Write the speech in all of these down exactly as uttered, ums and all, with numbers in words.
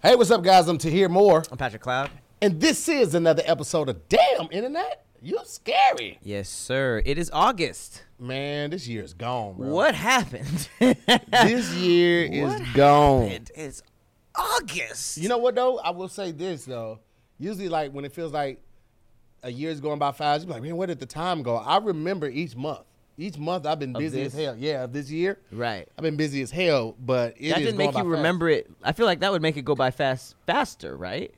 Hey, what's up, guys? I'm Tahir Moore. I'm Patrick Cloud. And this is another episode of Damn Internet. You scary. Yes, sir. It is August. Man, this year is gone, bro. What happened? This year what is gone. Happened? It's August. You know what, though? I will say this, though. Usually, like, when it feels like a year's going by fast, you're like, man, where did the time go? I remember each month. Each month I've been busy as hell. Yeah, this year. Right. I've been busy as hell, but it is going by fast. That didn't make you remember it. I feel like that would make it go by fast faster, right?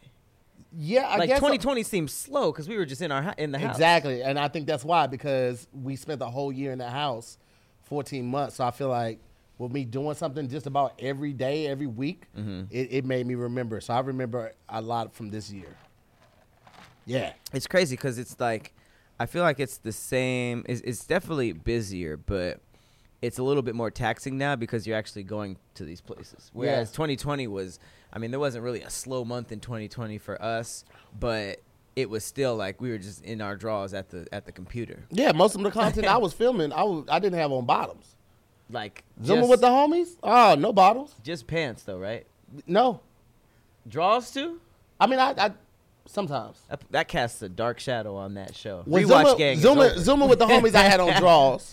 Yeah, I guess. Like twenty twenty seems slow because we were just in our in the house. Exactly, and I think that's why, because we spent the whole year in the house, fourteen months. So I feel like with me doing something just about every day, every week, mm-hmm. it, it made me remember. So I remember a lot from this year. Yeah. It's crazy because it's like, I feel like it's the same. It's, it's definitely busier, but it's a little bit more taxing now because you're actually going to these places. Whereas yeah. twenty twenty was, I mean, there wasn't really a slow month in twenty twenty for us, but it was still like we were just in our drawers at the at the computer. Yeah, most of the content I was filming, I, was, I didn't have on bottoms. Like zooming with the homies? Oh, no bottoms. Just pants though, right? No. Draws too? I mean, I... I Sometimes. That casts a dark shadow on that show. Well, Rewatch Zuma, gang Zuma, Zuma with the homies I had on draws.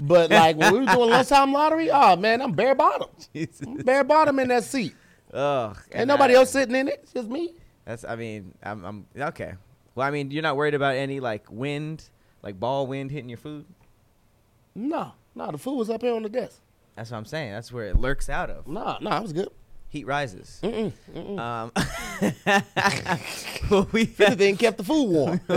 But, like, when we were doing lunchtime lottery, oh, man, I'm bare bottom. Jesus. I'm bare bottom in that seat. Ugh, Ain't and nobody I, else sitting in it. It's just me. That's, I mean, I'm, I'm, okay. Well, I mean, you're not worried about any, like, wind, like ball wind hitting your food? No. No, the food was up here on the desk. That's what I'm saying. That's where it lurks out of. No, no, I was good. Heat rises. Mm-mm, mm-mm. Um, well, we have, everything kept the food warm. Oh,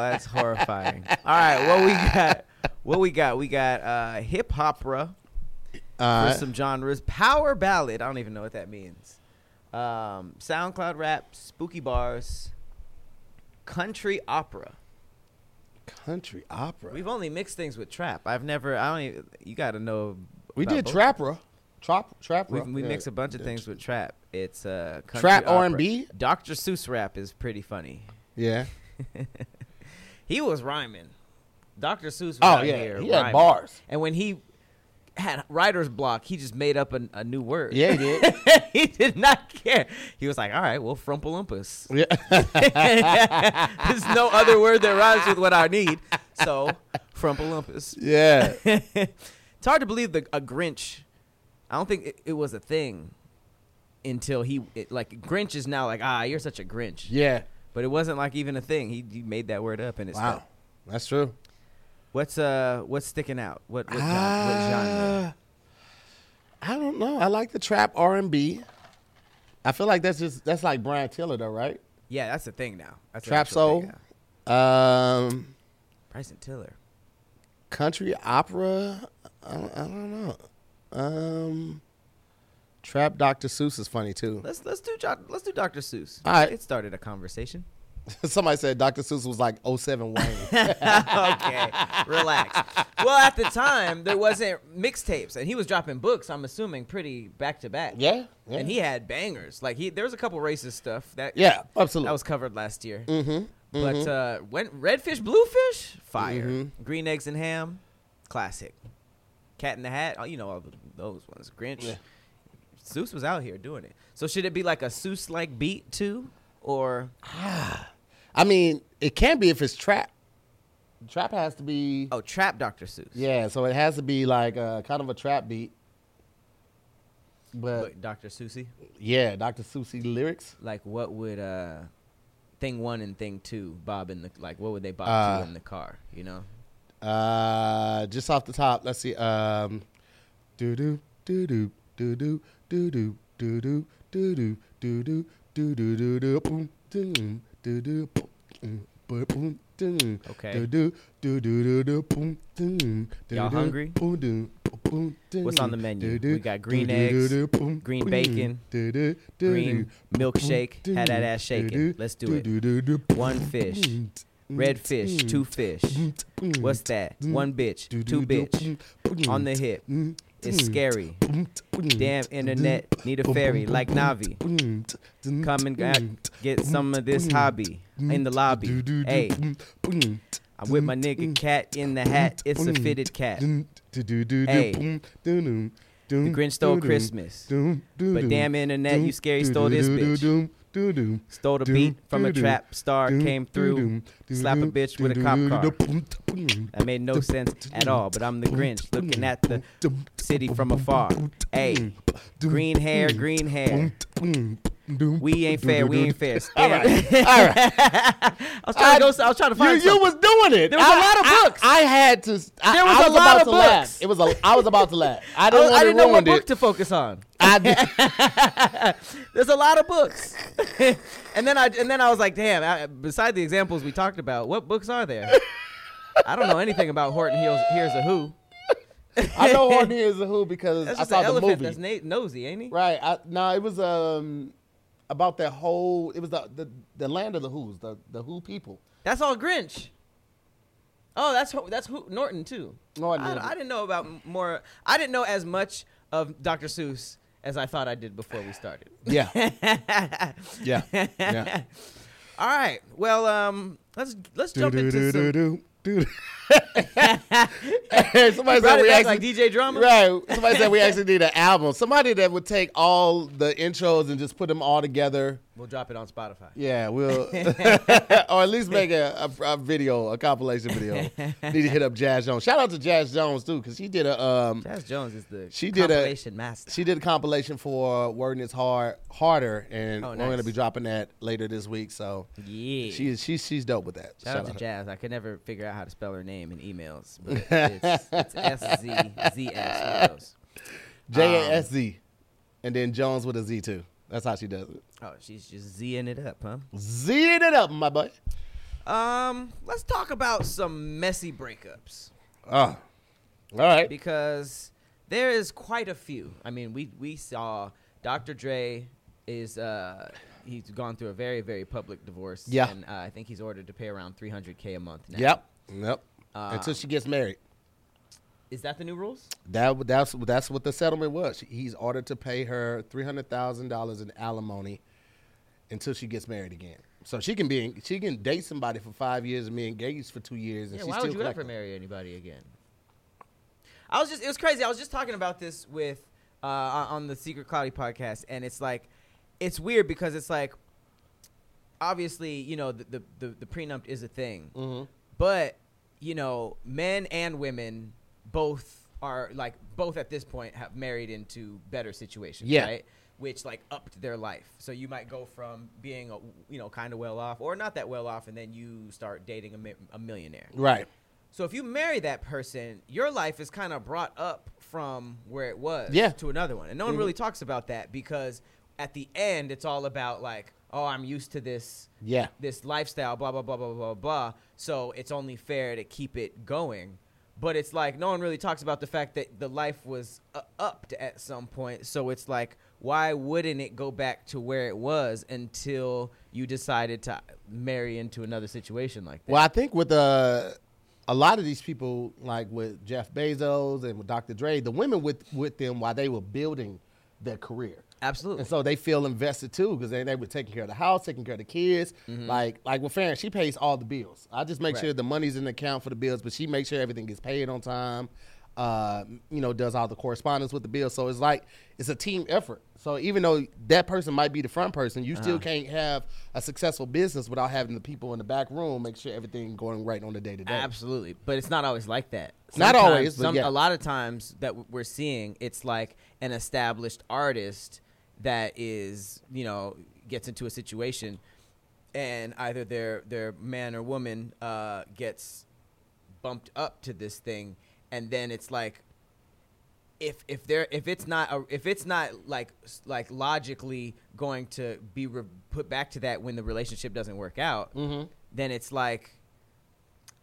that's horrifying. All right, what we got? What we got? We got uh, hip hopra uh, for some genres. Power ballad. I don't even know what that means. Um, SoundCloud rap, spooky bars, country opera. Country opera. We've only mixed things with trap. I've never. I don't. Even, you got to know. We did trapra. Trap, trap, we, we yeah. mix a bunch of yeah. things with trap. It's uh, trap R and B. Doctor Seuss rap is pretty funny. Yeah, he was rhyming. Doctor Seuss was oh, out yeah. here. He rhyming. Had bars, and when he had writer's block, he just made up a, a new word. Yeah, he did. He did not care. He was like, "All right, well, frumpelumpus." Yeah. There's no other word that rhymes with what I need, so frumpelumpus. Yeah, it's hard to believe the a Grinch. I don't think it, it was a thing until he it, like Grinch is now like ah you're such a Grinch. Yeah, but it wasn't like even a thing. He, he made that word up and it's wow, stuck. That's true. What's uh what's sticking out? What what, uh, what genre? I don't know. I like the trap R and B. I feel like that's just that's like Brian Tiller though, right? Yeah, that's a thing now. That's trap soul. Um, Bryson Tiller. Country opera. I, I don't know. Um, trap Doctor Seuss is funny too. Let's let's do let's do Doctor Seuss. All right, it started a conversation. Somebody said Doctor Seuss was like oh seven Wayne. Okay, relax. Well, at the time there wasn't mixtapes, and he was dropping books. I'm assuming pretty back to back. Yeah, yeah. And he had bangers. Like he there was a couple racist stuff that yeah, absolutely that was covered last year. Mm-hmm. mm-hmm. But uh, when Redfish, Bluefish, fire. Mm-hmm. Green Eggs and Ham, classic. Cat in the Hat, oh, you know all those ones. Grinch, yeah. Seuss was out here doing it. So should it be like a Seuss-like beat too, or? Ah, I mean, it can be if it's trap. Trap has to be. Oh, trap Doctor Seuss. Yeah, so it has to be like a, kind of a trap beat. But what, Doctor Seussy. Yeah, Doctor Seussy lyrics. Like what would uh, Thing One and Thing Two bob in the like? What would they bob uh, to in the car? You know. Uh, just off the top, let's see. Um, do do do do do do do do do do do do do do do do do do boom boom do do boom boom boom. Okay. Do do do do do boom boom. Y'all hungry? What's on the menu? We got green eggs, green bacon, green milkshake. Had that ass shaking. Let's do it. One fish. Red fish, two fish. What's that? One bitch, two bitch. On the hip. It's scary. Damn internet, need a fairy like Navi. Come and get some of this hobby in the lobby. Hey, I'm with my nigga Cat in the Hat. It's a fitted cat. Hey, The Grinch stole Christmas. But damn internet, you scary stole this bitch. Stole the beat from a trap star, came through, slap a bitch with a cop car. That made no sense at all, but I'm the Grinch looking at the city from afar. Hey, green hair, green hair. We ain't fair, we ain't fair. All right, all right. I was trying I, to go. I was trying to find you. Something. You was doing it. There was I, a lot of I, books. I, I had to. I, there was I was a lot of books. Laugh. It was. A, I was about to laugh. I didn't. I, want I didn't know what it. book to focus on. I did. There's a lot of books. and then I and then I was like, damn. I, beside the examples we talked about, what books are there? I don't know anything about Horton Hears, Hears a Who. I know Horton Hears a Who because that's I saw the movie. That's na- nosy, ain't he? Right. I, no, it was um. About that whole, it was the, the the land of the Who's, the the Who people. That's all Grinch. Oh, that's that's who Norton too. Norton. I, I didn't know about more. I didn't know as much of Doctor Seuss as I thought I did before we started. Yeah. yeah. Yeah. All right. Well, um, let's let's jump into some. Dude, hey, somebody said we actually, like D J Drama. Right, somebody said we actually need an album. Somebody that would take all the intros and just put them all together. We'll drop it on Spotify. Yeah, we'll, or at least make a, a, a video, a compilation video. Need to hit up Jazz Jones. Shout out to Jazz Jones too, because she did a. Um, Jazz Jones is the she compilation did a, master. She did a compilation for Wording Is Hard Harder, and oh, we're nice. going to be dropping that later this week. So yeah, she's she, she's dope with that. Shout, Shout out, out to Jazz. I could never figure out how to spell her name in emails, but it's, it's S Z Z S J A S Z and then Jones with a Z too. That's how she does it. Oh, she's just Zing it up, huh? Zing it up, my boy. Um, let's talk about some messy breakups. Oh, all right. Because there is quite a few. I mean, we we saw Doctor Dre is uh. He's gone through a very, very public divorce. Yeah. And uh, I think he's ordered to pay around three hundred K a month now. Yep. Yep. Uh, Until she gets married. Is that the new rules? That That's that's what the settlement was. He's ordered to pay her three hundred thousand dollars in alimony until she gets married again. So she can be she can date somebody for five years and be engaged for two years. And yeah, she's why still would you ever marry anybody again? I was just, it was crazy. I was just talking about this with uh, on the Secret Cloudy podcast, and it's like, it's weird because it's like, obviously, you know, the the, the, the prenup is a thing. Mm-hmm. But, you know, men and women both are, like, both at this point have married into better situations, yeah. right? Which, like, upped their life. So you might go from being, a, you know, kind of well-off or not that well-off, and then you start dating a, mi- a millionaire. Right. So if you marry that person, your life is kind of brought up from where it was yeah. to another one. And no one mm-hmm. really talks about that because – at the end, it's all about like, oh, I'm used to this, yeah. this lifestyle, blah, blah, blah, blah, blah, blah. So it's only fair to keep it going. But it's like no one really talks about the fact that the life was uh, upped at some point. So it's like, why wouldn't it go back to where it was until you decided to marry into another situation like that? Well, I think with uh, a lot of these people, like with Jeff Bezos and with Doctor Dre, the women with, with them while they were building their career. Absolutely. And so they feel invested, too, because they, they were taking care of the house, taking care of the kids. Mm-hmm. Like, like with Farron, she pays all the bills. I just make right. sure the money's in the account for the bills, but she makes sure everything gets paid on time, uh, you know, does all the correspondence with the bills. So it's like it's a team effort. So even though that person might be the front person, you uh-huh. still can't have a successful business without having the people in the back room make sure everything going right on the day-to-day. Absolutely. But it's not always like that. Sometimes, not always, but some, yeah. A lot of times that we're seeing, it's like an established artist that is, you know, gets into a situation and either their their man or woman uh, gets bumped up to this thing, and then it's like if if there if it's not a, if it's not like like logically going to be re- put back to that when the relationship doesn't work out, mm-hmm. then it's like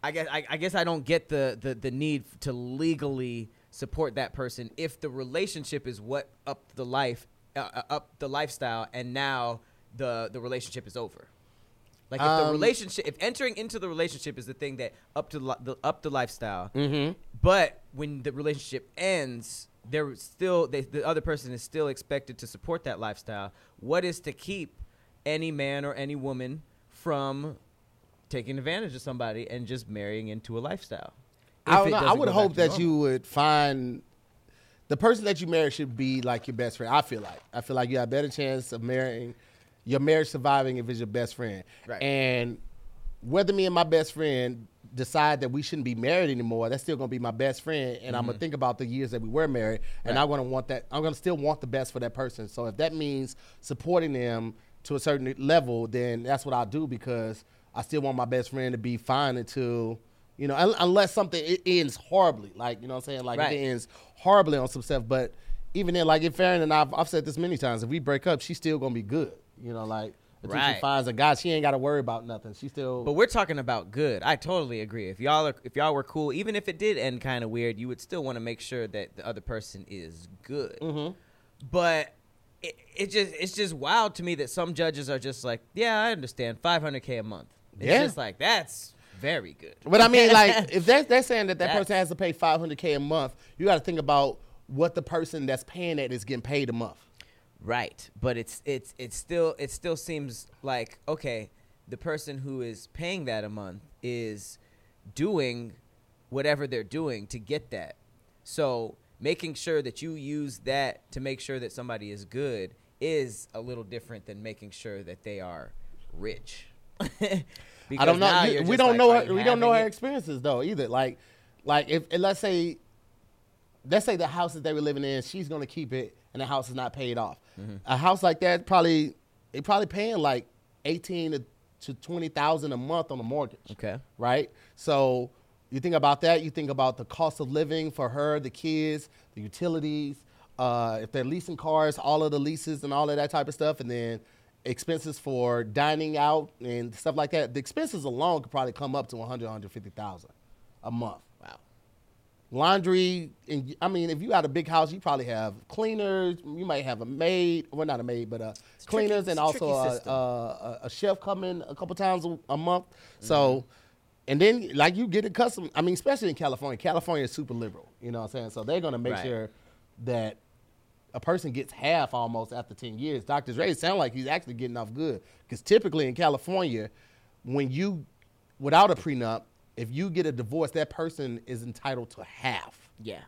I guess I, I guess I don't get the, the, the need to legally support that person if the relationship is what upped the life. Uh, up the lifestyle, and now the the relationship is over. Like if um, the relationship, if entering into the relationship is the thing that up to li- the up the lifestyle, mm-hmm. but when the relationship ends, they're still they, the other person is still expected to support that lifestyle. What is to keep any man or any woman from taking advantage of somebody and just marrying into a lifestyle? I, I would hope that you would find the person that you marry should be like your best friend. I feel like I feel like you have a better chance of marrying your marriage surviving if it's your best friend. Right. And whether me and my best friend decide that we shouldn't be married anymore, that's still gonna be my best friend, and mm-hmm. I'm gonna think about the years that we were married, and right. I'm gonna want that. I'm gonna still want the best for that person. So if that means supporting them to a certain level, then that's what I'll do, because I still want my best friend to be fine until, you know, un- unless something it ends horribly, like, you know what I'm saying, like right. it ends horribly on some stuff. But even then, like if Farron and I've, I've said this many times, if we break up, she's still gonna be good, you know, like. Until right. she finds a guy, she ain't got to worry about nothing. She still. But we're talking about good. I totally agree. If y'all are, if y'all were cool, even if it did end kind of weird, you would still want to make sure that the other person is good. Mm-hmm. But it, it just it's just wild to me that some judges are just like, yeah, I understand, five hundred K a month. It's yeah. just like, that's very good. But I mean, like, if they're, they're saying that that that's, person has to pay five hundred K a month, you got to think about what the person that's paying that is getting paid a month. Right, but it's it's it's still it still seems like, okay, the person who is paying that a month is doing whatever they're doing to get that. So making sure that you use that to make sure that somebody is good is a little different than making sure that they are rich. I don't know. You, we don't like, know. Her, we don't know her it. experiences though either. Like, like if let's say, let's say the house that they were living in, she's gonna keep it. And the house is not paid off. Mm-hmm. A house like that probably it probably paying like eighteen to, to twenty thousand a month on a mortgage. Okay, right. So you think about that. You think about the cost of living for her, the kids, the utilities. Uh, if they're leasing cars, all of the leases and all of that type of stuff, and then expenses for dining out and stuff like that. The expenses alone could probably come up to one hundred, one hundred fifty thousand a month. Laundry, and I mean, if you got a big house, you probably have cleaners. You might have a maid, well, not a maid, but uh, cleaners, tricky, and also a, a, a chef coming a couple times a, a month. Mm-hmm. So, and then like you get accustomed. I mean, especially in California, California is super liberal. You know what I'm saying? So they're gonna make right. sure that a person gets half almost after ten years. Doctor Dre sound like he's actually getting off good, because typically in California, when you without a prenup. If you get a divorce, that person is entitled to half. Yeah.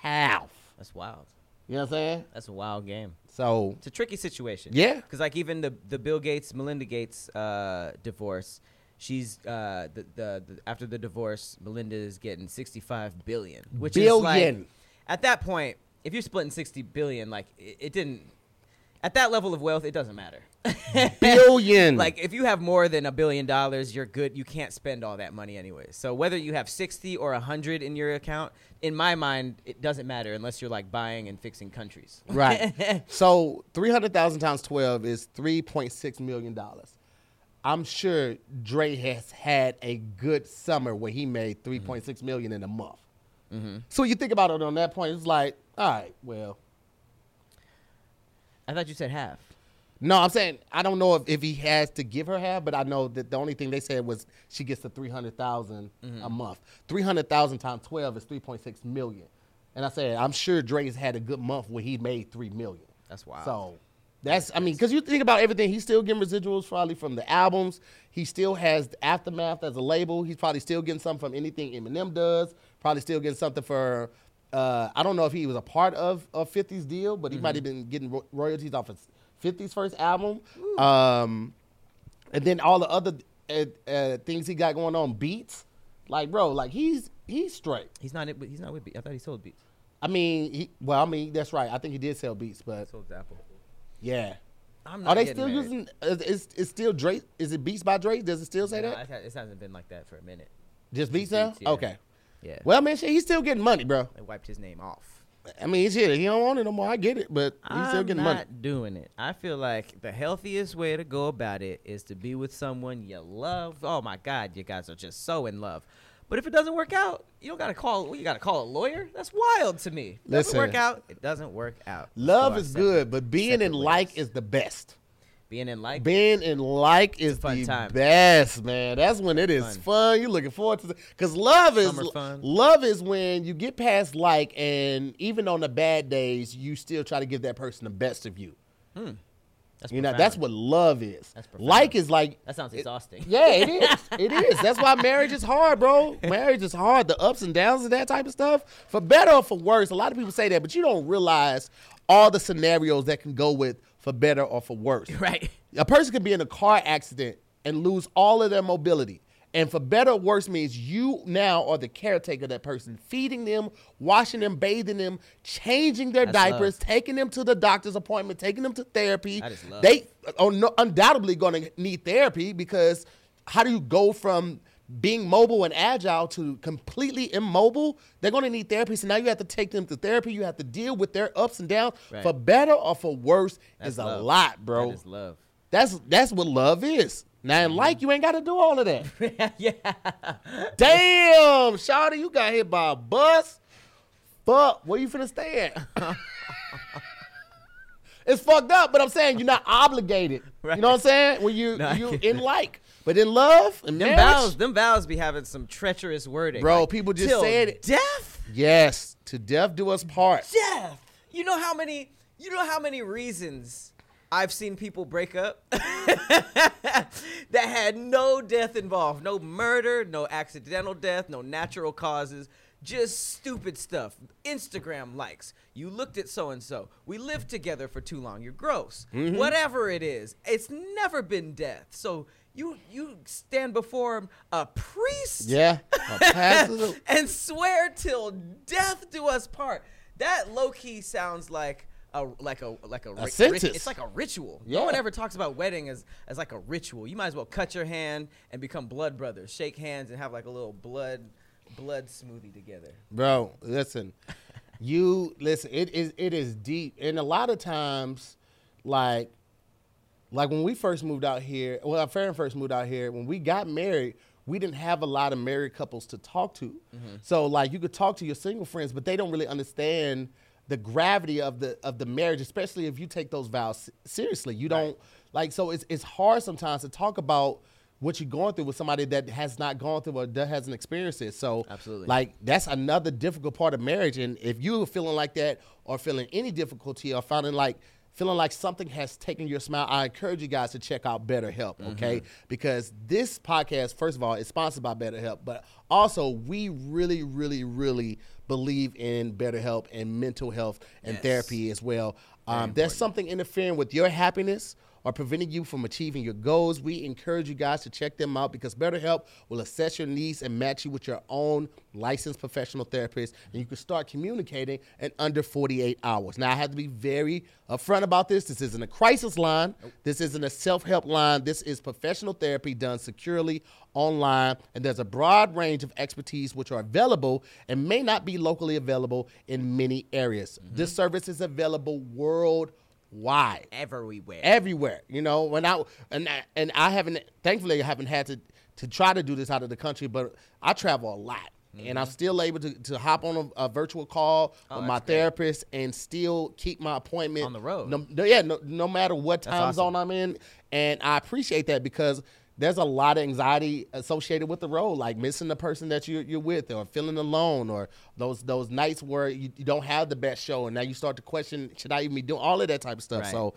Half. That's wild. You know what I'm saying? That's a wild game. So it's a tricky situation. Yeah. Because like even the, the Bill Gates, Melinda Gates uh, divorce, she's uh, the, the the after the divorce, Melinda is getting sixty-five billion dollars, which billion. is like at that point, if you're splitting sixty billion dollars, like it, it didn't. At that level of wealth, it doesn't matter. Billion. Like, if you have more than a billion dollars, you're good. You can't spend all that money anyway. So whether you have sixty or one hundred in your account, in my mind, it doesn't matter unless you're, like, buying and fixing countries. Right. So three hundred thousand times twelve is three point six million dollars. I'm sure Dre has had a good summer where he made three point six mm-hmm. million in a month. Mm-hmm. So you think about it on that point, it's like, all right, well. I thought you said half. No, I'm saying I don't know if, if he has to give her half, but I know that the only thing they said was she gets the three hundred thousand dollars mm-hmm. a month. three hundred thousand times twelve is three point six million dollars. And I said, I'm sure Dre's had a good month where he made three million dollars. That's wild. So that's, I mean, because you think about everything. He's still getting residuals probably from the albums. He still has Aftermath as a label. He's probably still getting something from anything Eminem does. Probably still getting something for... Uh, I don't know if he was a part of a fifties deal, but he mm-hmm. might have been getting ro- royalties off his fifties first album. Um, and then all the other uh, uh, things he got going on, Beats. Like, bro, like he's he's straight. He's not he's not with Beats. I thought he sold Beats. I mean, he, well, I mean, that's right. I think he did sell Beats, but he sold Apple. Yeah. I'm not Are they still married. using uh, is is still Drake? Is it Beats by Drake? Does it still say no, that? It hasn't been like that for a minute. Just Beats, Beats now? Yeah. Okay. Yeah. Well, man, shit, he's still getting money, bro. They wiped his name off. I mean, he's here. He don't want it no more. I get it, but he's still getting money. I'm not doing it. I feel like the healthiest way to go about it is to be with someone you love. Oh, my God, you guys are just so in love. But if it doesn't work out, you don't got to call. Well, you got to call a lawyer. That's wild to me. If it doesn't work out, it doesn't work out. Love is good, but being in like is the best. Being in like, being in like is the time. best, man. That's when it is fun. fun. You're looking forward to it, because love is fun. love is when you get past like, and even on the bad days, you still try to give that person the best of you. Hmm. That's you know, that's what love is. That's like is like. That sounds exhausting. It, yeah, it is. It is. That's why marriage is hard, bro. Marriage is hard. The ups and downs of that type of stuff. For better or for worse, a lot of people say that, but you don't realize all the scenarios that can go with for better or for worse. Right. A person could be in a car accident and lose all of their mobility. And for better or worse means you now are the caretaker of that person, feeding them, washing them, bathing them, changing their That's diapers, love. Taking them to the doctor's appointment, taking them to therapy. That is love. They are no, undoubtedly going to need therapy because how do you go from being mobile and agile to completely immobile? They're going to need therapy. So now you have to take them to therapy. You have to deal with their ups and downs. Right. For better or for worse That's is love. A lot, bro. That is love. That's, that's what love is. Now, in mm-hmm. like, you ain't got to do all of that. Yeah. Damn, shawty, you got hit by a bus. Fuck, where you finna stay at? It's fucked up, but I'm saying you're not obligated. Right. You know what I'm saying? When you no, you in like. But in love, in them marriage, vows, them vows be having some treacherous wording. Bro, like, people just said it. Death? Yes, to death do us part. Death. You know how many, you know how many reasons I've seen people break up that had no death involved, no murder, no accidental death, no natural causes, just stupid stuff. Instagram likes. You looked at so-and-so. We lived together for too long. You're gross. Mm-hmm. Whatever it is, it's never been death. So you you stand before a priest yeah, and swear till death do us part. That low-key sounds like A, like a like a, a ri- sentence. Ri- it's like a ritual. Yeah. No one ever talks about wedding as, as like a ritual. You might as well cut your hand and become blood brothers, shake hands and have like a little blood blood smoothie together. Bro, listen, you listen. It is it is deep, and a lot of times, like like when we first moved out here, well, our friend first moved out here. When we got married, we didn't have a lot of married couples to talk to. Mm-hmm. So like you could talk to your single friends, but they don't really understand the gravity of the of the marriage, especially if you take those vows seriously. You don't, right. like, so it's it's hard sometimes to talk about what you're going through with somebody that has not gone through or that hasn't experienced it. So, absolutely. Like, that's another difficult part of marriage. And if you're feeling like that or feeling any difficulty or finding, like, feeling like something has taken your smile, I encourage you guys to check out BetterHelp, okay? Mm-hmm. Because this podcast, first of all, is sponsored by BetterHelp, but also we really, really, really believe in BetterHelp and mental health and yes. therapy as well. Um, there's something interfering with your happiness or preventing you from achieving your goals. We encourage you guys to check them out because BetterHelp will assess your needs and match you with your own licensed professional therapist, and you can start communicating in under forty-eight hours. Now, I have to be very upfront about this. This isn't a crisis line. Nope. This isn't a self-help line. This is professional therapy done securely online, and there's a broad range of expertise which are available and may not be locally available in many areas. Mm-hmm. This service is available worldwide. Everywhere. Everywhere. You know, when I and I, and I haven't, thankfully, I haven't had to, to try to do this out of the country, but I travel a lot. Mm-hmm. And I'm still able to, to hop on a, a virtual call oh, with my therapist great. And still keep my appointment. On the road. No, no, yeah, no, no matter what time awesome. Zone I'm in. And I appreciate that because there's a lot of anxiety associated with the road, like missing the person that you're, you're with or feeling alone or those those nights where you, you don't have the best show and now you start to question, should I even be doing all of that type of stuff? Right. So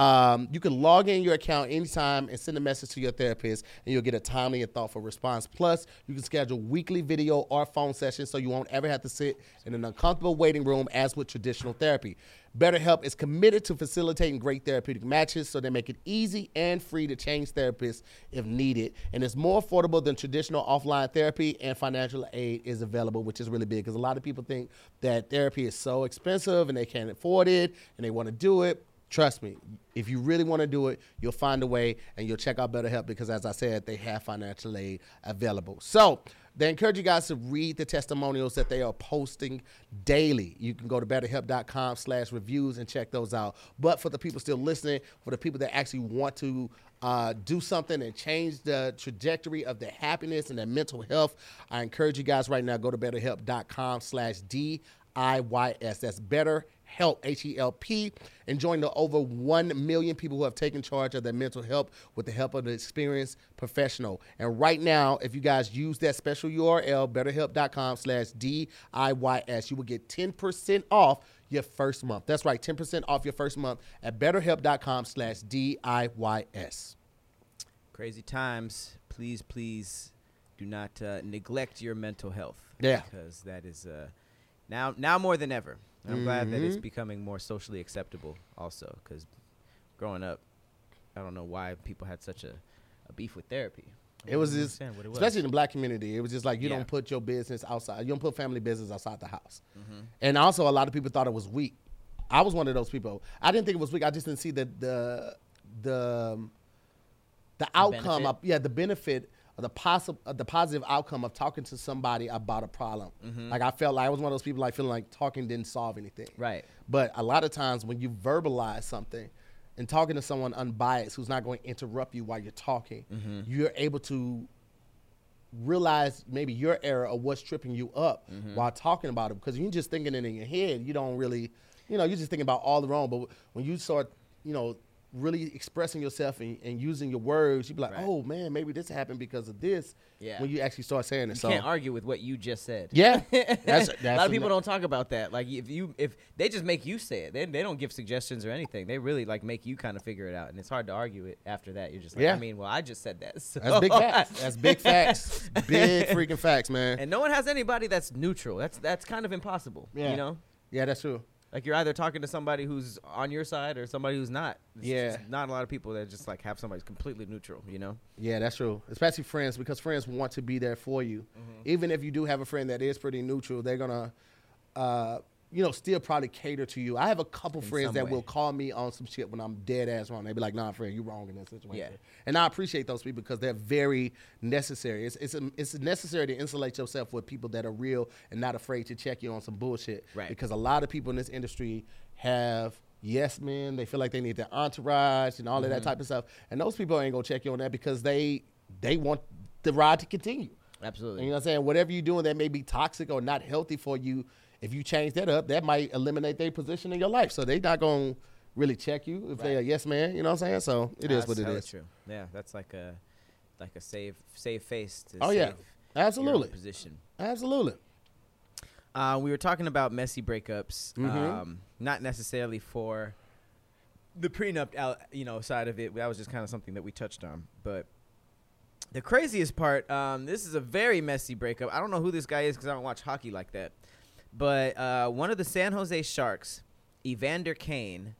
um, you can log in your account anytime and send a message to your therapist and you'll get a timely and thoughtful response. Plus, you can schedule weekly video or phone sessions so you won't ever have to sit in an uncomfortable waiting room as with traditional therapy. BetterHelp is committed to facilitating great therapeutic matches so they make it easy and free to change therapists if needed. And it's more affordable than traditional offline therapy, and financial aid is available, which is really big because a lot of people think that therapy is so expensive and they can't afford it and they want to do it. Trust me, if you really want to do it, you'll find a way and you'll check out BetterHelp because, as I said, they have financial aid available. So they encourage you guys to read the testimonials that they are posting daily. You can go to betterhelp.com slash reviews and check those out. But for the people still listening, for the people that actually want to uh, do something and change the trajectory of their happiness and their mental health, I encourage you guys right now, go to betterhelp.com slash D-I-Y-S. That's better. Help, H E L P, and join the over one million people who have taken charge of their mental health with the help of an experienced professional. And right now, if you guys use that special U R L, betterhelp.com slash D-I-Y-S, you will get ten percent off your first month. That's right, ten percent off your first month at betterhelp dot com slash D I Y S. Crazy times. Please, please do not uh, neglect your mental health. Yeah. Because that is uh, now now more than ever. I'm mm-hmm. glad that it's becoming more socially acceptable also, because growing up, I don't know why people had such a, a beef with therapy. It was just, it was. especially in the black community, it was just like you yeah. don't put your business outside. You don't put family business outside the house. Mm-hmm. And also, a lot of people thought it was weak. I was one of those people. I didn't think it was weak. I just didn't see the the the the outcome. Of, yeah, the benefit, of the possible, the positive outcome of talking to somebody about a problem. Mm-hmm. Like I felt like I was one of those people like feeling like talking didn't solve anything. Right. But a lot of times when you verbalize something. And talking to someone unbiased who's not going to interrupt you while you're talking, mm-hmm. you're able to realize maybe your error or what's tripping you up mm-hmm. while talking about it. Because you're just thinking it in your head. You don't really, you know, you're just thinking about all the wrong. But when you start, you know, really expressing yourself and, and using your words, you'd be like, right. oh, man, maybe this happened because of this. Yeah. When you actually start saying it. You so. can't argue with what you just said. Yeah. That's, that's a lot of people don't talk about that. Like, if you if they just make you say it. They, they don't give suggestions or anything. They really, like, make you kind of figure it out. And it's hard to argue it after that. You're just like, yeah. I mean, well, I just said that. So. That's big facts. That's big facts. Big freaking facts, man. And no one has anybody that's neutral. That's, that's kind of impossible, yeah. you know? Yeah, that's true. Like, you're either talking to somebody who's on your side or somebody who's not. It's yeah. not a lot of people that just, like, have somebody completely neutral, you know? Yeah, that's true. Especially friends, because friends want to be there for you. Mm-hmm. Even if you do have a friend that is pretty neutral, they're going to, uh, you know, still probably cater to you. I have a couple in friends that way. will call me on some shit when I'm dead ass wrong. They be like, nah, friend, you wrong in that situation. Yeah. And I appreciate those people because they're very necessary. It's it's it's necessary to insulate yourself with people that are real and not afraid to check you on some bullshit. Right. Because a lot of people in this industry have yes men. They feel like they need their entourage and all mm-hmm. of that type of stuff. And those people ain't going to check you on that because they they want the ride to continue. Absolutely. And you know what I'm saying? Whatever you're doing that may be toxic or not healthy for you, if you change that up, that might eliminate their position in your life. So they're not going to really check you if right. they are yes man. You know what I'm saying? So it no, is what it is. True. Yeah, that's like a like a save save face to oh, save yeah. Absolutely. position. Absolutely. Uh, we were talking about messy breakups, mm-hmm. um, not necessarily for the prenup out, you know, side of it. That was just kind of something that we touched on. But the craziest part, um, this is a very messy breakup. I don't know who this guy is because I don't watch hockey like that. But uh, one of the San Jose Sharks, Evander Kane,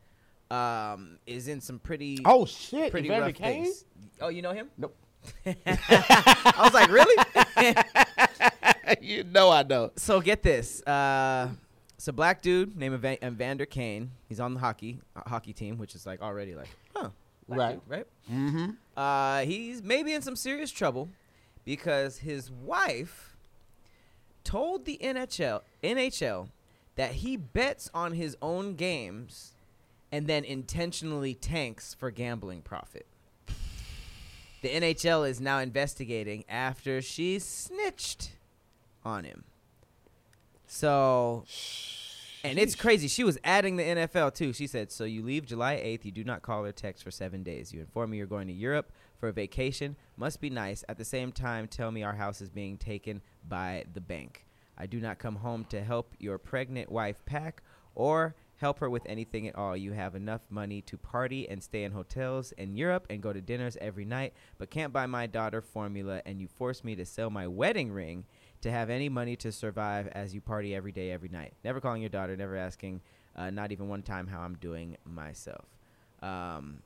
um, is in some pretty oh shit, pretty Evander rough Kane? Things. Oh, you know him? Nope. I was like, really? You know I don't. So get this. Uh, it's a black dude named Ev- Evander Kane. He's on the hockey uh, hockey team, which is like already like, huh? Right, dude, right. Mm-hmm. Uh, he's maybe in some serious trouble because his wife told the N H L that he bets on his own games and then intentionally tanks for gambling profit. The N H L is now investigating after she snitched on him. So, and it's crazy. She was adding the N F L too. She said, so you leave July eighth. You do not call or text for seven days. You inform me you're going to Europe for a vacation. Must be nice. At the same time, tell me our house is being taken by the bank. I do not come home to help your pregnant wife pack or help her with anything at all. You have enough money to party and stay in hotels in Europe and go to dinners every night, but can't buy my daughter formula, and you force me to sell my wedding ring to have any money to survive as you party every day, every night. Never calling your daughter, never asking, uh, not even one time how I'm doing myself. Um...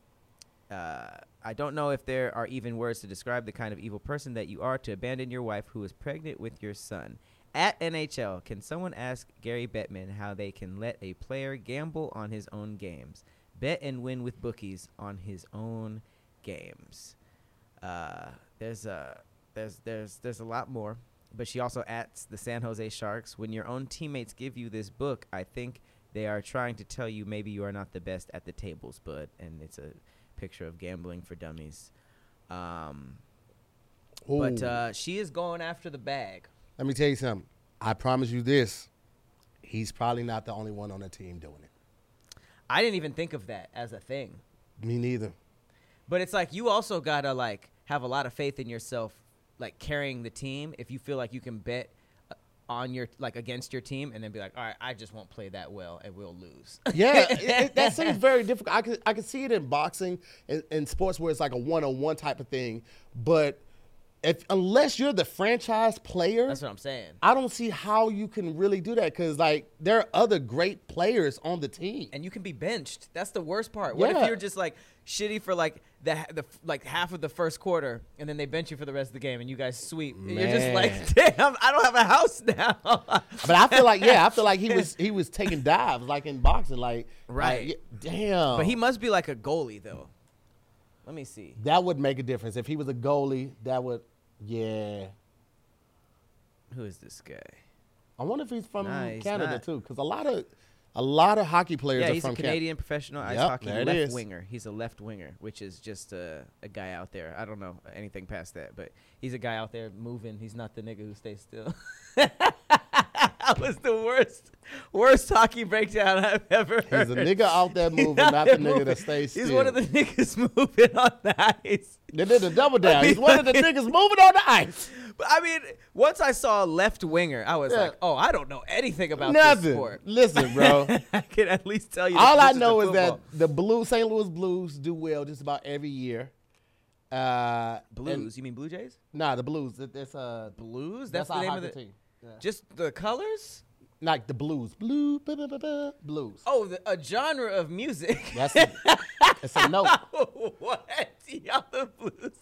Uh, I don't know if there are even words to describe the kind of evil person that you are to abandon your wife who is pregnant with your son. At N H L, can someone ask Gary Bettman how they can let a player gamble on his own games? Bet and win with bookies on his own games. Uh, there's a there's there's there's a lot more, but she also adds the San Jose Sharks. When your own teammates give you this book, I think they are trying to tell you maybe you are not the best at the tables, bud. And it's a picture of gambling for dummies. Um, but uh, she is going after the bag. Let me tell you something. I promise you this. He's probably not the only one on the team doing it. I didn't even think of that as a thing. Me neither. But it's like you also got to like have a lot of faith in yourself, like carrying the team if you feel like you can bet on your, like, against your team, and then be like, all right, I just won't play that well, and we'll lose. Yeah, it, it, that seems very difficult. I could I could see it in boxing and in, in sports where it's like a one-on-one type of thing, but if unless you're the franchise player, that's what I'm saying. I don't see how you can really do that because, like, there are other great players on the team, and you can be benched. That's the worst part. What yeah. if you're just like shitty for like the the like half of the first quarter, and then they bench you for the rest of the game, and you guys sweep. Man. You're just like, damn, I don't have a house now. But I feel like, yeah, I feel like he was he was taking dives like in boxing, like right, like, damn. But he must be like a goalie though. Let me see. That would make a difference if he was a goalie. That would. Yeah. Who is this guy? I wonder if he's from nah, he's Canada not. too, because a lot of a lot of hockey players yeah, are from Canada. Yeah, he's a Canadian Can- professional ice yep, hockey left is. winger. He's a left winger, which is just a, a guy out there. I don't know anything past that, but he's a guy out there moving. He's not the nigga who stays still. That was the worst, worst hockey breakdown I've ever heard. He's a nigga out there moving, not, not the moving. nigga that stays still. He's one of the niggas moving on the ice. They did a double down. I mean, he's one of the niggas moving on the ice. But I mean, once I saw a left winger, I was yeah. like, oh, I don't know anything about Nothing. this sport. Listen, bro. I can at least tell you. All I know is football. that the blue Saint Louis Blues do well just about every year. Uh, Blues? And, you mean Blue Jays? Nah, the Blues. It, it's, uh, Blues? That's, that's the name of the team. Yeah. Just the colors? Like the blues. Blue, blah, blah, blah, blah, blues. Oh, the, a genre of music. That's it. It's a note. What? Y'all the blues.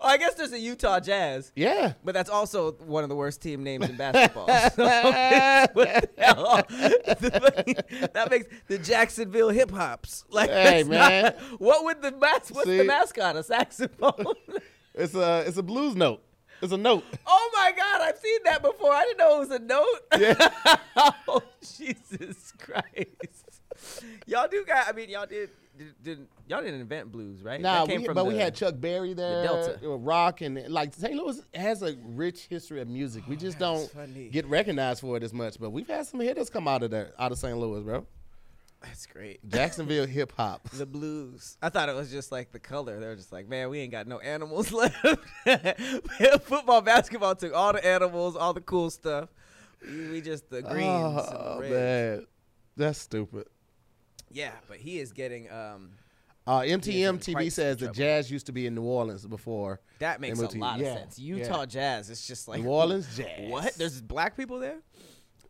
Oh, I guess there's a Utah Jazz. Yeah. But that's also one of the worst team names in basketball. So what the hell? That makes the Jacksonville Hip Hops. Like, hey, man. Not, what would the, mas- what's the mascot? A saxophone? It's a, it's a blues note. It's a note. Oh, my God. I've seen that before. I didn't know it was a note. Yeah. Oh, Jesus Christ. Y'all do got, I mean, y'all did, did, did y'all didn't invent blues, right? No, nah, but the, we had Chuck Berry there. The Delta. Rock and, like, Saint Louis has a rich history of music. Oh, we just don't funny. get recognized for it as much, but we've had some hitters come out of there, out of Saint Louis, bro. That's great. Jacksonville hip hop. The blues. I thought it was just like the color. They were just like, man, we ain't got no animals left. Football, basketball took all the animals, all the cool stuff. We, we just the greens oh, and the reds. Man. That's stupid. Yeah, but he is getting. Um, uh, M T M T V says the Jazz used to be in New Orleans before. That makes a lot of yeah. sense. Utah yeah. Jazz. It's just like. New Orleans Jazz. What? There's black people there?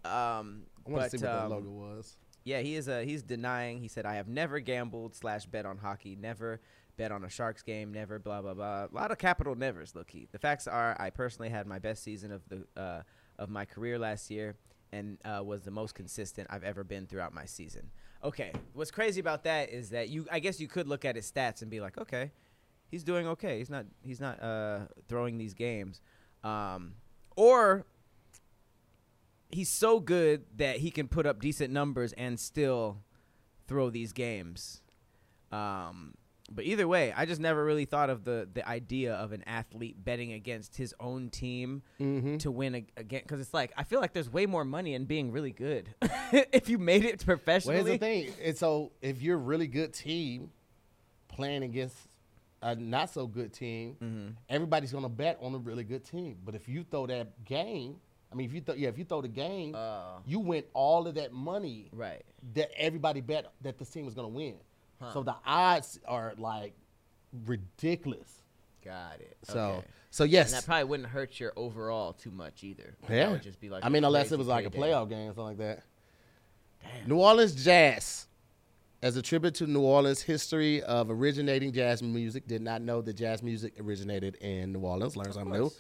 Um, I want to see what um, that logo was. Yeah, he is. Uh, he's denying. He said, "I have never gambled slash bet on hockey. Never bet on a Sharks game. Never blah blah blah. A lot of capital nevers, low key. The facts are, I personally had my best season of the uh, of my career last year, and uh, was the most consistent I've ever been throughout my season." Okay, what's crazy about that is that you, I guess you could look at his stats and be like, okay, he's doing okay. He's not. He's not uh, throwing these games, um, or. He's so good that he can put up decent numbers and still throw these games. Um, but either way, I just never really thought of the, the idea of an athlete betting against his own team mm-hmm. to win a, again. Because it's like, I feel like there's way more money in being really good if you made it professionally. Well, here's the thing. And so if you're a really good team playing against a not so good team, mm-hmm. everybody's going to bet on a really good team. But if you throw that game... I mean, if you th- yeah, if you throw the game, uh, you win all of that money right. that everybody bet that this team was going to win. Huh. So the odds are, like, ridiculous. Got it. So, okay. so yes. And that probably wouldn't hurt your overall too much either. Yeah. That would just be like I mean, unless it was like a playoff game or something like that. Damn. New Orleans Jazz. As a tribute to New Orleans' history of originating jazz music, did not know that jazz music originated in New Orleans. Learn something new.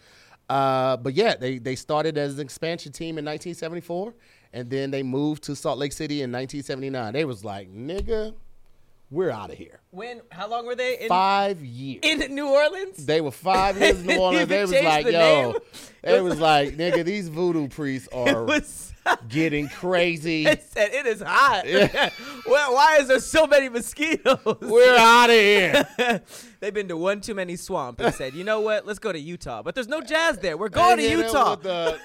Uh, but yeah, they, they started as an expansion team in nineteen seventy-four, and then they moved to Salt Lake City in nineteen seventy-nine. They was like, nigga, we're out of here. When? How long were they? In, five years. In New Orleans? They were five years in New Orleans. They was like, the yo, name? they was, was like, nigga, these voodoo priests are was, getting crazy. It said, it is hot. Yeah. Well, why is there so many mosquitoes? We're out of here. They've been to one too many swamp and said, you know what? Let's go to Utah. But there's no jazz there. We're going to Utah. The-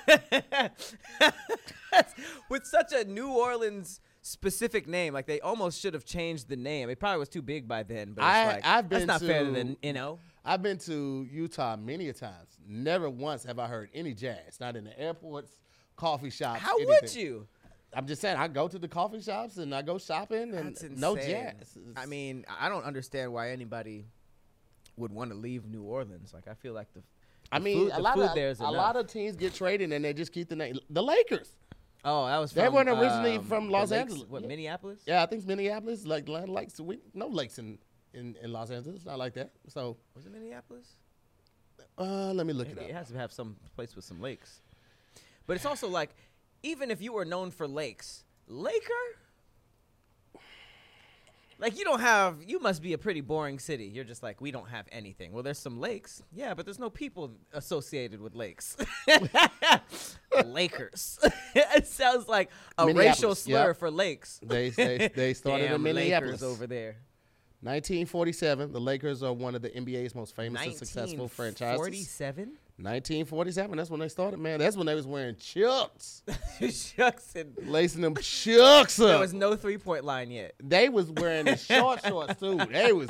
With such a New Orleans specific name, like they almost should have changed the name. It probably was too big by then. But I, it's like, I've been that's not to, fair to the you know. I've been to Utah many a times. Never once have I heard any jazz. Not in the airports, coffee shops. How anything. would you? I'm just saying, I go to the coffee shops and I go shopping and That's no jazz. I mean, I don't understand why anybody would want to leave New Orleans. Like, I feel like the, the I mean, food, a, the lot, food of, there is a lot of teams get traded and they just keep the name. The Lakers. Oh, that was from, They weren't originally um, from Los Lakes, Angeles. What, yeah. Minneapolis? Yeah, I think Minneapolis. Like, like so we, no lakes in, in, in Los Angeles. It's not like that. So was it Minneapolis? Uh, let me look it, it up. It has to have some place with some lakes. But it's also like, even if you were known for lakes, Laker? Like, you don't have, you must be a pretty boring city. You're just like, we don't have anything. Well, there's some lakes. Yeah, but there's no people associated with lakes. Lakers. It sounds like a racial slur yep. for lakes. They they, they started Damn in Minneapolis. Lakers over there. nineteen forty-seven, the Lakers are one of the N B A's most famous and successful franchises. nineteen forty-seven? nineteen forty-seven, that's when they started, man. That's when they was wearing chucks. Chucks and lacing them chucks up. There was no three-point line yet. They was wearing the short shorts, too. They was,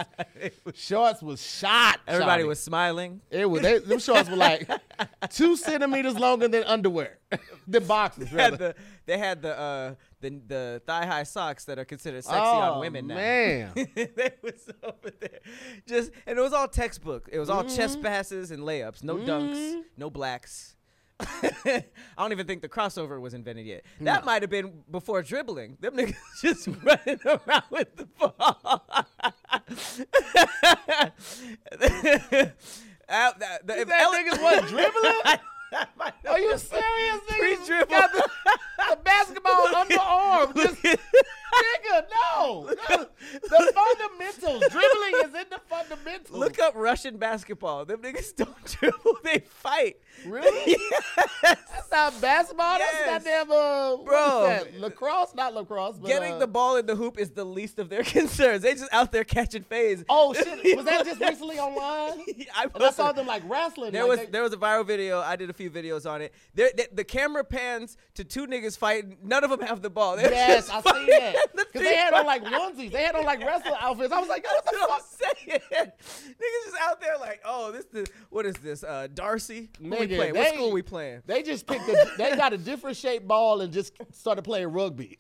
was shorts was shot. Everybody shawty. was smiling. It was, they, them shorts were like two centimeters longer than underwear. The boxers, rather. They had the, they had the, uh, the, the thigh-high socks that are considered sexy oh, on women now. Oh, man. They was over there. Just, and it was all textbook. It was all mm-hmm. chest passes and layups, no mm-hmm. dunks. No blacks. I don't even think the crossover was invented yet. That no. might have been before dribbling. Them niggas just running around with the ball. uh, the, the, if that niggas wasn't dribbling? Are you serious, nigga? Got the, the basketball underarm. Just, nigga, no. The, the fundamentals. Dribbling is in the fundamentals. Look up Russian basketball. Them niggas don't dribble. They fight. Really? Yes. That's not basketball. Yes. That's goddamn, uh, bro. That? Lacrosse? Not lacrosse. But, Getting uh, the ball in the hoop is the least of their concerns. They just out there catching fades. Oh, shit. Was that just recently online? I, I saw them, like, wrestling. There, like was, they, there was a viral video. I did a few videos on it. They, the camera pans to two niggas fighting. None of them have the ball. They're yes, I see that. Because they had on like onesies. They had on like wrestling outfits. I was like, yo, what the you know fuck? What I'm saying? Niggas just out there like, oh, this is, what is this? Uh, Darcy? Who Nigga, we playing? What they, school we playing? They just picked a, they got a different shaped ball and just started playing rugby.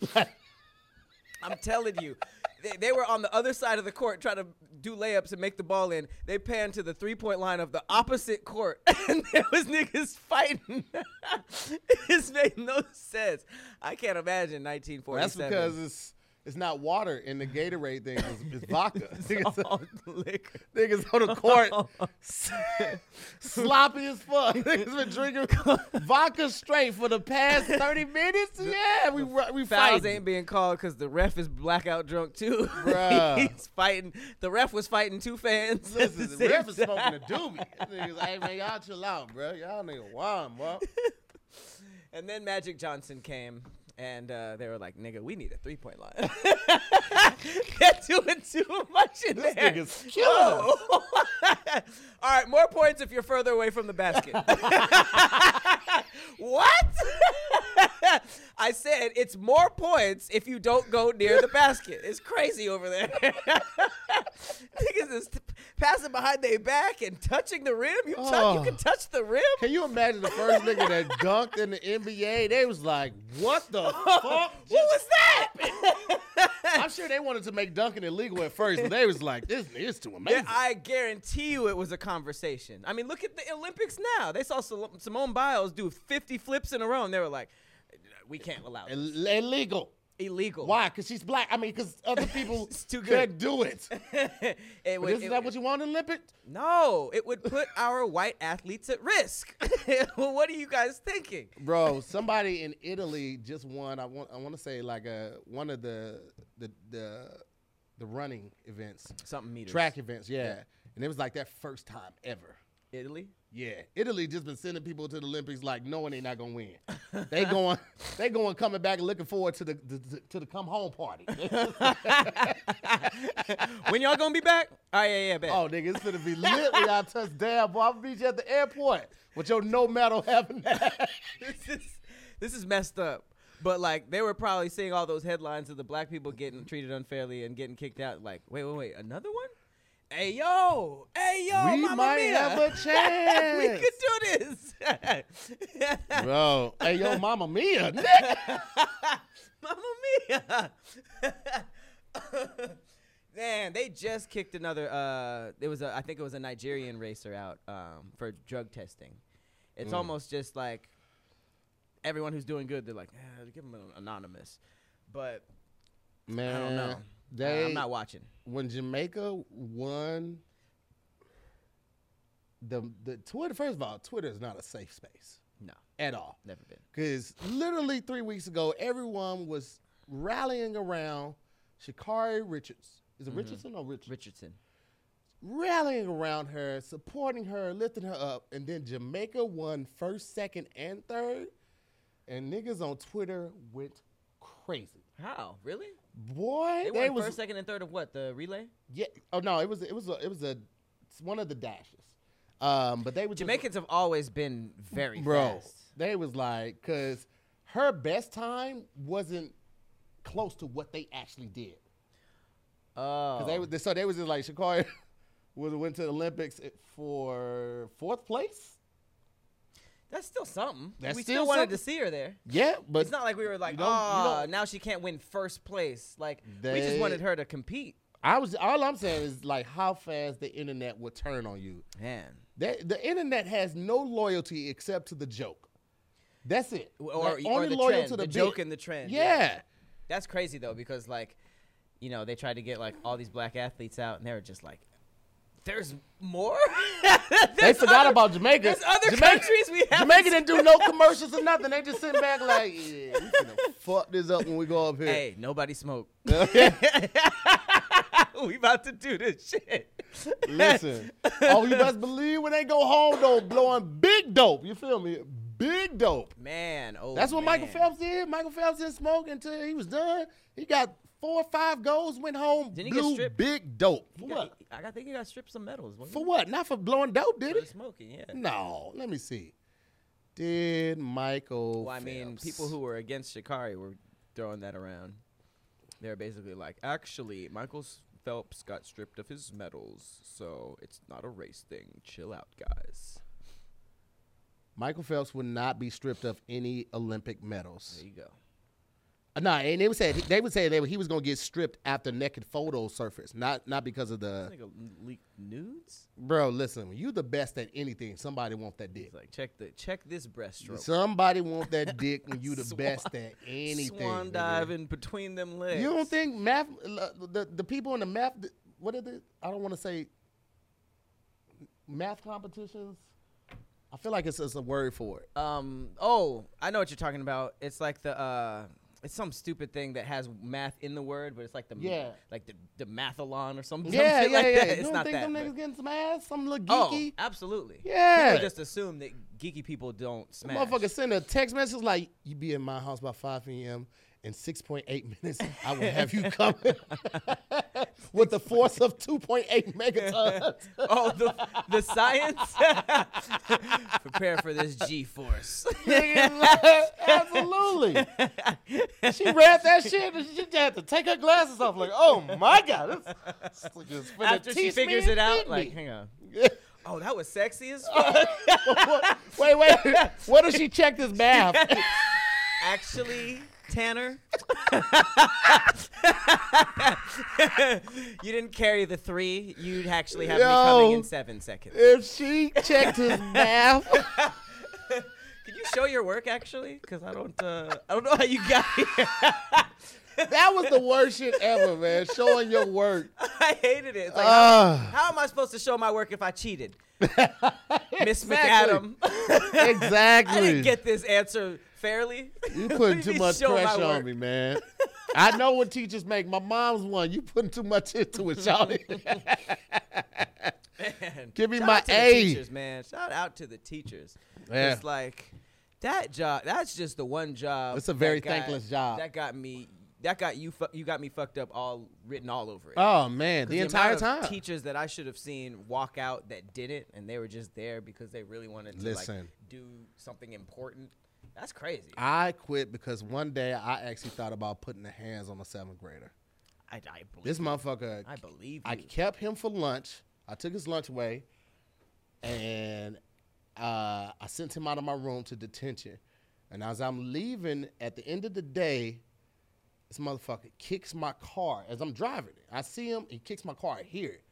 I'm telling you. They, they were on the other side of the court trying to do layups and make the ball in. They panned to the three-point line of the opposite court, and there was niggas fighting. This made no sense. I can't imagine nineteen forty-seven. Well, that's because it's it's not water in the Gatorade thing. It's, it's vodka. Niggas, all liquor. Niggas on the court sloppy as fuck. Niggas been drinking vodka straight for the past thirty minutes. Yeah, we we fouls ain't being called because the ref is blackout drunk too. He's fighting. The ref was fighting two fans. Listen, the ref is smoking a doobie. Niggas, hey man, y'all chill out, bro. Y'all nigga wild, bro. And then Magic Johnson came. And uh, they were like, nigga, we need a three-point line. They're doing too much in this there. This nigga's killing oh. us. All right, more points if you're further away from the basket. What? I said it's more points if you don't go near the basket. It's crazy over there. Niggas is t- passing behind their back and touching the rim. You, touch, oh. you can touch the rim. Can you imagine the first nigga that dunked in the N B A? They was like, what the oh, fuck? What was that? I'm sure they wanted to make dunking illegal at first, but they was like, this is too amazing. Yeah, I guarantee you it was a conversation. I mean, look at the Olympics now. They saw Simone Biles do fifty flips in a row, and they were like, we can't allow it. Ill- illegal. Illegal. Why? Because she's black. I mean, because other people can't do it. it would, isn't it, that what you want in Olympics? No. It would put our white athletes at risk. Well, what are you guys thinking? Bro, somebody in Italy just won, I want I want to say, like a, one of the the the the running events. Something meters. Track events, yeah. yeah. And it was like that first time ever. Italy? Yeah, Italy just been sending people to the Olympics like knowing they're not gonna win. They going, they going coming back and looking forward to the to, to the come home party. When y'all gonna be back? Oh yeah, yeah, back. Oh nigga, it's gonna be lit when y'all touch down, boy. I'm gonna meet you at the airport with your no medal having that. This is this is messed up. But like they were probably seeing all those headlines of the black people getting treated unfairly and getting kicked out. Like wait, wait, wait, another one? Hey yo, hey yo, we might mia. have a chance. We could do this, bro. Hey yo, Mama Mia, Mama Mia. Man, they just kicked another. Uh, it was a, I think it was a Nigerian racer out um, for drug testing. It's mm. almost just like everyone who's doing good, they're like, eh, give them an anonymous. But man, I don't know. They, uh, I'm not watching. When Jamaica won, the the Twitter. First of all, Twitter is not a safe space. No, at all. Never been. Because literally three weeks ago, everyone was rallying around Sha'Carri Richards. Is it mm-hmm. Richardson or Richardson? Richardson. Rallying around her, supporting her, lifting her up, and then Jamaica won first, second, and third, and niggas on Twitter went crazy. How? Really? Boy, they, they won first, second, and third of what? The relay? Yeah. Oh no, it was it was a, it was a it's one of the dashes. Um, but they were Jamaicans just, have always been very bro, fast. They was like, cause her best time wasn't close to what they actually did. Oh. They, they, so they was just like Sha'Carri was went to the Olympics for fourth place. That's still something. That's we still, still wanted something. to see her there. Yeah, but it's not like we were like, you know, oh, you know, now she can't win first place. Like they, we just wanted her to compete. I was all I'm saying is like how fast the internet will turn on you. Man, that, the internet has no loyalty except to the joke. That's it. Or, like, or only the loyal trend, to the, the joke and the trend. Yeah. yeah, that's crazy though because like, you know, they tried to get like all these black athletes out and they were just like. There's more? there's they forgot other, about Jamaica. There's other Jamaica, countries we have. Jamaica didn't do no commercials or nothing. They just sitting back like, yeah, we gonna fuck this up when we go up here. Hey, nobody smoke. We about to do this shit. Listen, oh, you best believe when they go home, though, blowing big dope. You feel me? Big dope. Man, oh, That's what man. Michael Phelps did. Michael Phelps didn't smoke until he was done. He got... Four or five goals, went home, didn't blew he get stripped? Big dope. For he what? Got, I think he got stripped some medals. For what? Not for blowing dope, did for he? For smoking, yeah. No, let me see. Did Michael Well, I Phelps. mean, people who were against Sha'Carri were throwing that around. They were basically like, actually, Michael Phelps got stripped of his medals, so it's not a race thing. Chill out, guys. Michael Phelps would not be stripped of any Olympic medals. There you go. No, nah, and they would say they would say that he was gonna get stripped after naked photos surfaced, not not because of the like leaked nudes. Bro, listen, when you the best at anything, somebody wants that dick. He's like check the check this breaststroke. Somebody wants that dick when you the swan, best at anything. Swan diving between them legs. You don't think math uh, the the people in the math what are the I don't want to say math competitions. I feel like it's, it's a word for it. Um. Oh, I know what you're talking about. It's like the. Uh, It's some stupid thing that has math in the word, but it's like the yeah. ma- like the, the mathalon or something. Yeah, some yeah, like yeah. That. You it's don't not think that, them niggas getting some ass? Some little geeky? Oh, absolutely. Yeah. People just assume that geeky people don't smash. Motherfucker send a text message like, you be in my house by five p.m. in six point eight minutes. I will have you coming with the force of two point eight megatons. Oh, the, the science? Prepare for this G-force. Absolutely. She read that shit and she just had to take her glasses off. Like, oh, my God. It's, it's After she figures it out, like, me. hang on. Oh, that was sexy as fuck. wait, wait. What if she checked this math? Actually... Tanner, you didn't carry the three. You'd actually have Yo, me coming in seven seconds. If she checked his math, could you show your work actually? Because I don't, uh, I don't know how you got here. That was the worst shit ever, man. Showing your work. I hated it. It's like, uh, how, how am I supposed to show my work if I cheated, Miss McAdam? Exactly. I didn't get this answer. Fairly, you putting too much pressure on me, man. I know what teachers make. My mom's one. You putting too much into it, y'all. Man, give me my A. Teachers, man. Shout out to the teachers. Yeah. It's like that job. That's just the one job. It's a very got, thankless job. That got me. That got you. Fu- you got me fucked up. All written all over it. Oh man, the, the entire time. Teachers that I should have seen walk out that didn't, and they were just there because they really wanted to Listen. like do something important. That's crazy. I quit because one day I actually thought about putting the hands on a seventh grader. I, I believe this motherfucker. I believe you. I kept him for lunch. I took his lunch away, and uh, I sent him out of my room to detention. And as I'm leaving, at the end of the day, this motherfucker kicks my car as I'm driving it. I see him. He kicks my car. I hear it.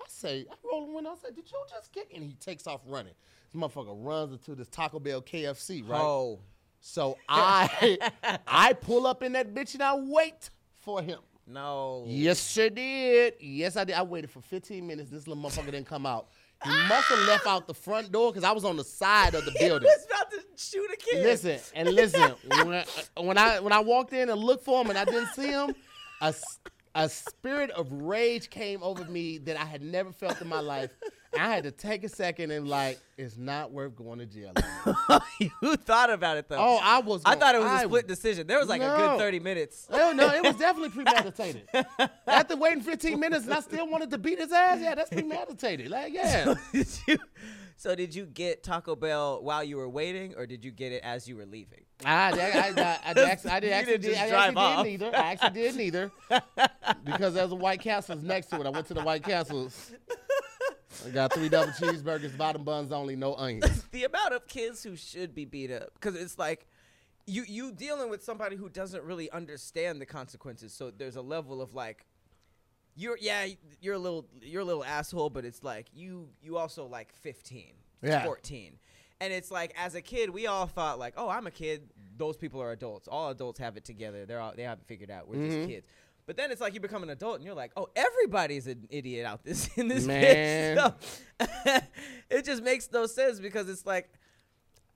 I say, I roll the window. I say, did you just kick? And he takes off running. This motherfucker runs into this Taco Bell K F C, right? Oh. So I, I pull up in that bitch and I wait for him. No. Yes, I did. Yes, I did. I waited for fifteen minutes. This little motherfucker didn't come out. He ah! must have left out the front door because I was on the side of the building. He was about to shoot a kid. Listen, and listen, when, I, when I when I walked in and looked for him and I didn't see him, a, a spirit of rage came over me that I had never felt in my life. I had to take a second and like, it's not worth going to jail. You thought about it though. Oh, I was. Going, I thought it was I, a split decision. There was like no, a good thirty minutes. No, no, it was definitely premeditated. After waiting fifteen minutes and I still wanted to beat his ass, yeah, that's premeditated. Like, yeah. So did you, so did you get Taco Bell while you were waiting, or did you get it as you were leaving? I, I, I, I, I actually, I did, actually did, I actually did neither. I actually did neither because there was a White Castle's next to it. I went to the White Castle's. I got three double cheeseburgers, bottom buns only, no onions. The amount of kids who should be beat up, because it's like you you dealing with somebody who doesn't really understand the consequences. So there's a level of like, you're yeah you're a little you're a little asshole, but it's like you you also like fifteen, yeah. fourteen, and it's like as a kid we all thought like, oh, I'm a kid, those people are adults, all adults have it together, they're all, they have it figured out, we're mm-hmm. just kids. But then it's like you become an adult and you're like, oh, everybody's an idiot out this in this Man. bitch. So it just makes no sense because it's like,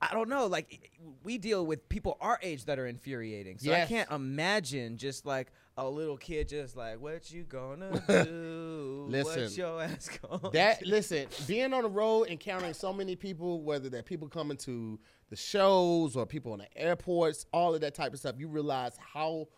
I don't know, like we deal with people our age that are infuriating. So yes. I can't imagine just like a little kid just like, what you gonna do? Listen, what your ass gonna that, do? Listen, being on the road, encountering so many people, whether that people coming to the shows or people in the airports, all of that type of stuff, you realize how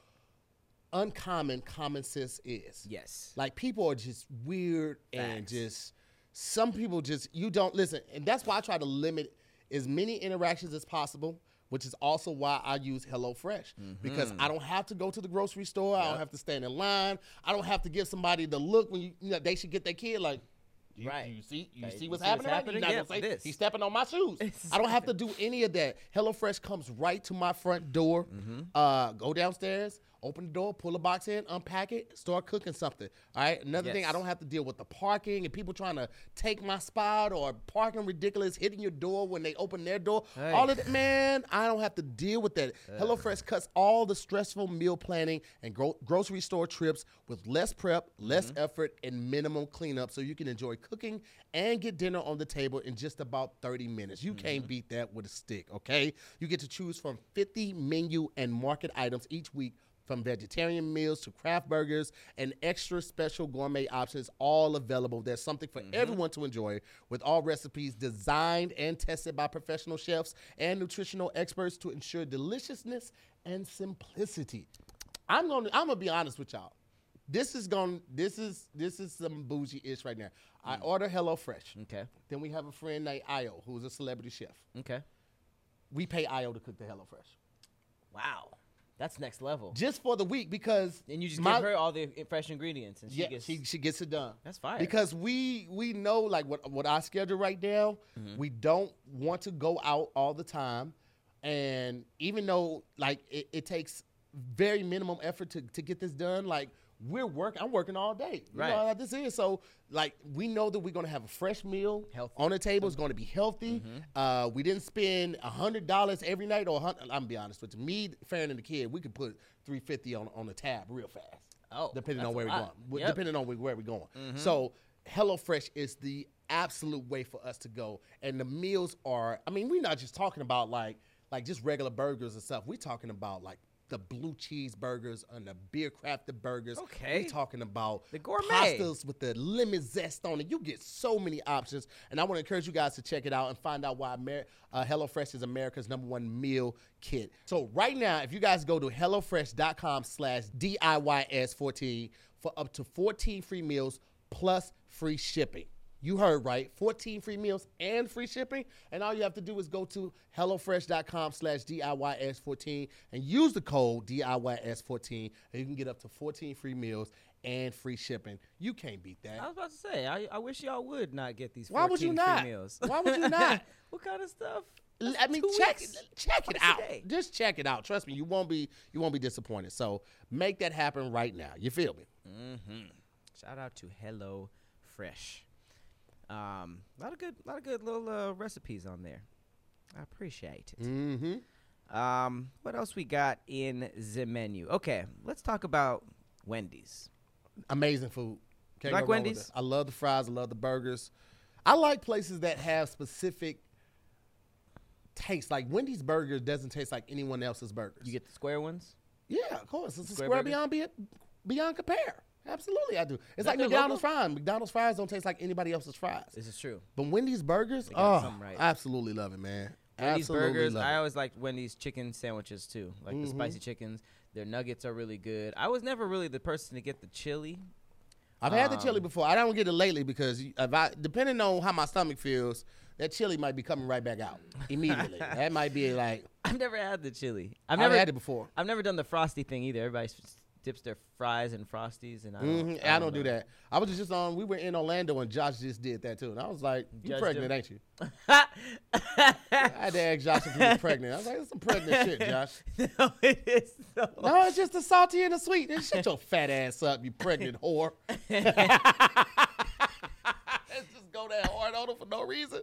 uncommon common sense is. Yes. Like people are just weird. Facts. And just some people just you don't listen. And that's why I try to limit as many interactions as possible, which is also why I use HelloFresh. Mm-hmm. Because I don't have to go to the grocery store. Yep. I don't have to stand in line. I don't have to give somebody the look when you, you know, they should get their kid like you, right. You see, you see what's happening. happening? You're not yeah, gonna say, he's stepping on my shoes. I don't have to do any of that. HelloFresh comes right to my front door. Mm-hmm. Uh, go downstairs, open the door, pull a box in, unpack it, start cooking something. All right. Another yes. thing, I don't have to deal with the parking and people trying to take my spot or parking ridiculous, hitting your door when they open their door. Hey. All of that, man. I don't have to deal with that. Uh. HelloFresh cuts all the stressful meal planning and gro- grocery store trips with less prep, less mm-hmm. effort, and minimum cleanup, so you can enjoy cooking and get dinner on the table in just about thirty minutes. You mm-hmm. can't beat that with a stick, okay? You get to choose from fifty menu and market items each week, from vegetarian meals to craft burgers and extra special gourmet options, all available. There's something for mm-hmm. everyone to enjoy, with all recipes designed and tested by professional chefs and nutritional experts to ensure deliciousness and simplicity. I'm gonna I'm gonna be honest with y'all. This is going this is this is some bougie-ish right now. Mm. I order HelloFresh. Okay. Then we have a friend named Io, who's a celebrity chef. Okay. We pay Io to cook the HelloFresh. Wow. That's next level. Just for the week, because and you just my, give her all the fresh ingredients, and she yeah, gets she, she gets it done. That's fire. Because we we know like what what our schedule right now. Mm-hmm. We don't want to go out all the time, and even though like it, it takes very minimum effort to to get this done, like we're working. I'm working all day. You right. know how this is. So like we know that we're gonna have a fresh meal healthy. on the table. Mm-hmm. It's gonna be healthy. Mm-hmm. Uh, we didn't spend a hundred dollars every night. Or I'm gonna be honest with you, me, Farron, and the kid, we could put three fifty on on the tab real fast. Oh, depending on where we're going. Yep. Depending on where we're going. Mm-hmm. So HelloFresh is the absolute way for us to go, and the meals are. I mean, we're not just talking about like like just regular burgers and stuff. We're talking about like the blue cheese burgers and the beer crafted burgers. Okay. We're talking about the gourmet pastas with the lemon zest on it. You get so many options. And I want to encourage you guys to check it out and find out why Amer- uh, HelloFresh is America's number one meal kit. So right now, if you guys go to HelloFresh.com slash D I Y S fourteen for up to fourteen free meals plus free shipping. You heard right. fourteen free meals and free shipping. And all you have to do is go to HelloFresh dot com slash D I Y S fourteen and use the code D I Y S fourteen, and you can get up to fourteen free meals and free shipping. You can't beat that. I was about to say, I, I wish y'all would not get these fourteen free meals. Why would you not? Why would you not? What kind of stuff? That's I mean, check weeks, check it out. Just check it out. Trust me, you won't be you won't be disappointed. So make that happen right now. You feel me? Mm-hmm. Shout out to HelloFresh. Um, a lot of good, lot of good little uh, recipes on there. I appreciate it. Mm-hmm. Um, what else we got in the menu? Okay, let's talk about Wendy's. Amazing food. Can't like Wendy's? I love the fries. I love the burgers. I like places that have specific tastes. Like Wendy's burger doesn't taste like anyone else's burgers. You get the square ones? Yeah, of course. It's square a square beyond, beyond compare. Absolutely, I do. It's like McDonald's fries. McDonald's fries don't taste like anybody else's fries. This is true. But Wendy's burgers, oh, right. I absolutely love it, man. Wendy's absolutely burgers. Love I always liked Wendy's chicken sandwiches too, like mm-hmm. the spicy chickens. Their nuggets are really good. I was never really the person to get the chili. I've um, had the chili before. I don't get it lately because if I, depending on how my stomach feels, that chili might be coming right back out immediately. That might be like I've never had the chili. I've never I've had it before. I've never done the frosty thing either. Everybody's dips their fries and frosties, and I don't, mm-hmm. I don't, I don't do that. I was just on, we were in Orlando, and Josh just did that too. And I was like, you Judge pregnant, ain't you? I had to ask Josh if he was pregnant. I was like, that's some pregnant shit, Josh. No, it is. No. no, it's just the salty and the sweet. Just shut your fat ass up, you pregnant whore. Let's just go that hard on them for no reason.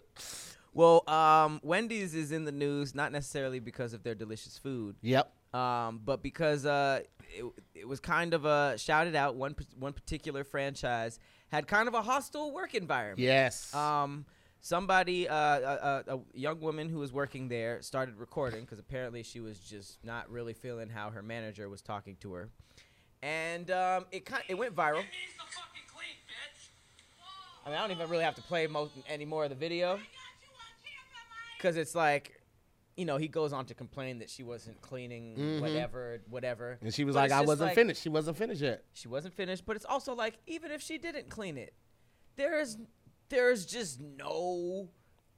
Well, um, Wendy's is in the news, not necessarily because of their delicious food. Yep. Um, but because uh, it, it was kind of a shouted out, one one particular franchise had kind of a hostile work environment. Yes. Um, somebody, uh, a, a young woman who was working there started recording because apparently she was just not really feeling how her manager was talking to her, and um, it kind it went viral. It needs to fucking clean, bitch. I mean, I don't even really have to play most any more of the video because it's like. You know, he goes on to complain that she wasn't cleaning, mm-hmm. whatever, whatever. And she was but like, I wasn't like, finished. She wasn't finished yet. She wasn't finished. But it's also like, even if she didn't clean it, there is there is just no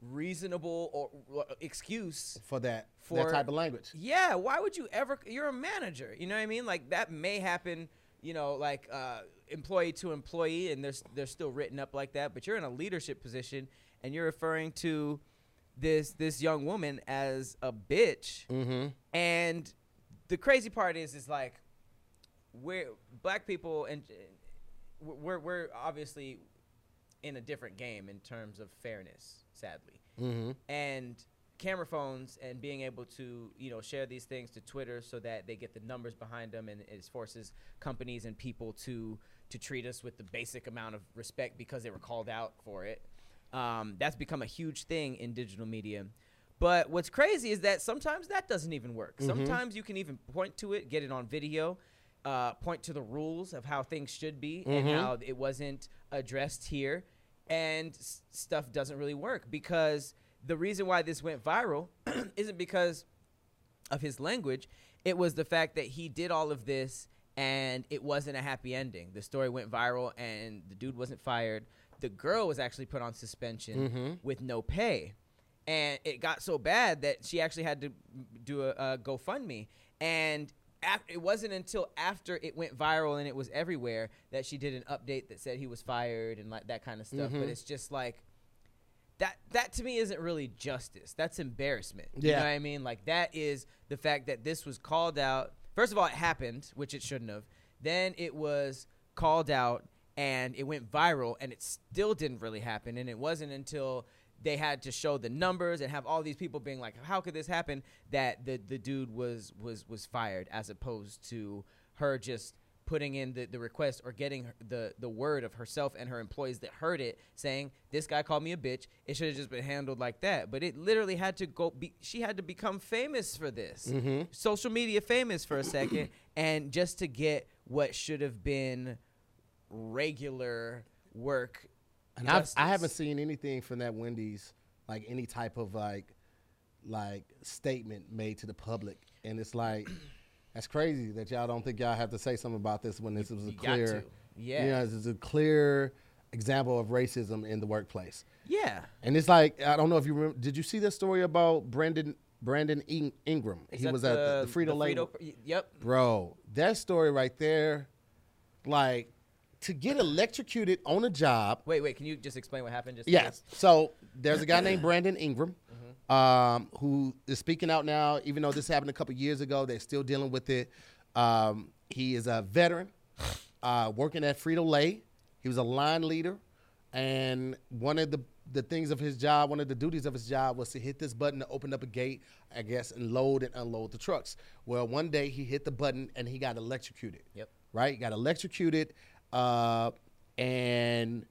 reasonable or excuse for that, for that type of language. Yeah. Why would you ever? You're a manager. You know what I mean? Like, that may happen, you know, like uh, employee to employee, and they're, they're still written up like that. But you're in a leadership position, and you're referring to this this young woman as a bitch, mm-hmm. and the crazy part is is like we're black people, and we're we're obviously in a different game in terms of fairness, sadly, mm-hmm. and camera phones and being able to, you know, share these things to Twitter so that they get the numbers behind them, and it forces companies and people to to treat us with the basic amount of respect because they were called out for it. Um, that's become a huge thing in digital media. But what's crazy is that sometimes that doesn't even work. Mm-hmm. Sometimes you can even point to it, get it on video, uh, point to the rules of how things should be, mm-hmm. and how it wasn't addressed here. And s- stuff doesn't really work because the reason why this went viral isn't because of his language. It was the fact that he did all of this and it wasn't a happy ending. The story went viral and the dude wasn't fired. The girl was actually put on suspension, mm-hmm. with no pay. And it got so bad that she actually had to do a, a GoFundMe. And af- it wasn't until after it went viral and it was everywhere that she did an update that said he was fired and like that kind of stuff. Mm-hmm. But it's just like that, that to me isn't really justice. That's embarrassment. Yeah. You know what I mean? Like, that is the fact that this was called out. First of all, it happened, which it shouldn't have. Then it was called out. And it went viral, and it still didn't really happen. And it wasn't until they had to show the numbers and have all these people being like, how could this happen, that the, the dude was, was, was fired, as opposed to her just putting in the, the request or getting the, the word of herself and her employees that heard it saying, this guy called me a bitch. It should have just been handled like that. But it literally had to go be, she had to become famous for this, mm-hmm. social media famous for a second, and just to get what should have been regular work. And I've, I haven't seen anything from that Wendy's, like any type of like like statement made to the public. And it's like, that's crazy that y'all don't think y'all have to say something about this when this you, was a clear, yeah, you know, this is a clear example of racism in the workplace. Yeah. And it's like, I don't know if you remember, did you see this story about Brandon Brandon In- Ingram? Is he was the, at the Frito-Lay. Frito- yep. Bro, that story right there, like, to get electrocuted on a job. Wait, wait, can you just explain what happened? Just yes. This? So there's a guy named Brandon Ingram mm-hmm. um, who is speaking out now, even though this happened a couple years ago. They're still dealing with it. Um, he is a veteran uh, working at Frito-Lay. He was a line leader. And one of the, the things of his job, one of the duties of his job was to hit this button to open up a gate, I guess, and load and unload the trucks. Well, one day he hit the button and he got electrocuted. Yep. Right? He got electrocuted. Uh, and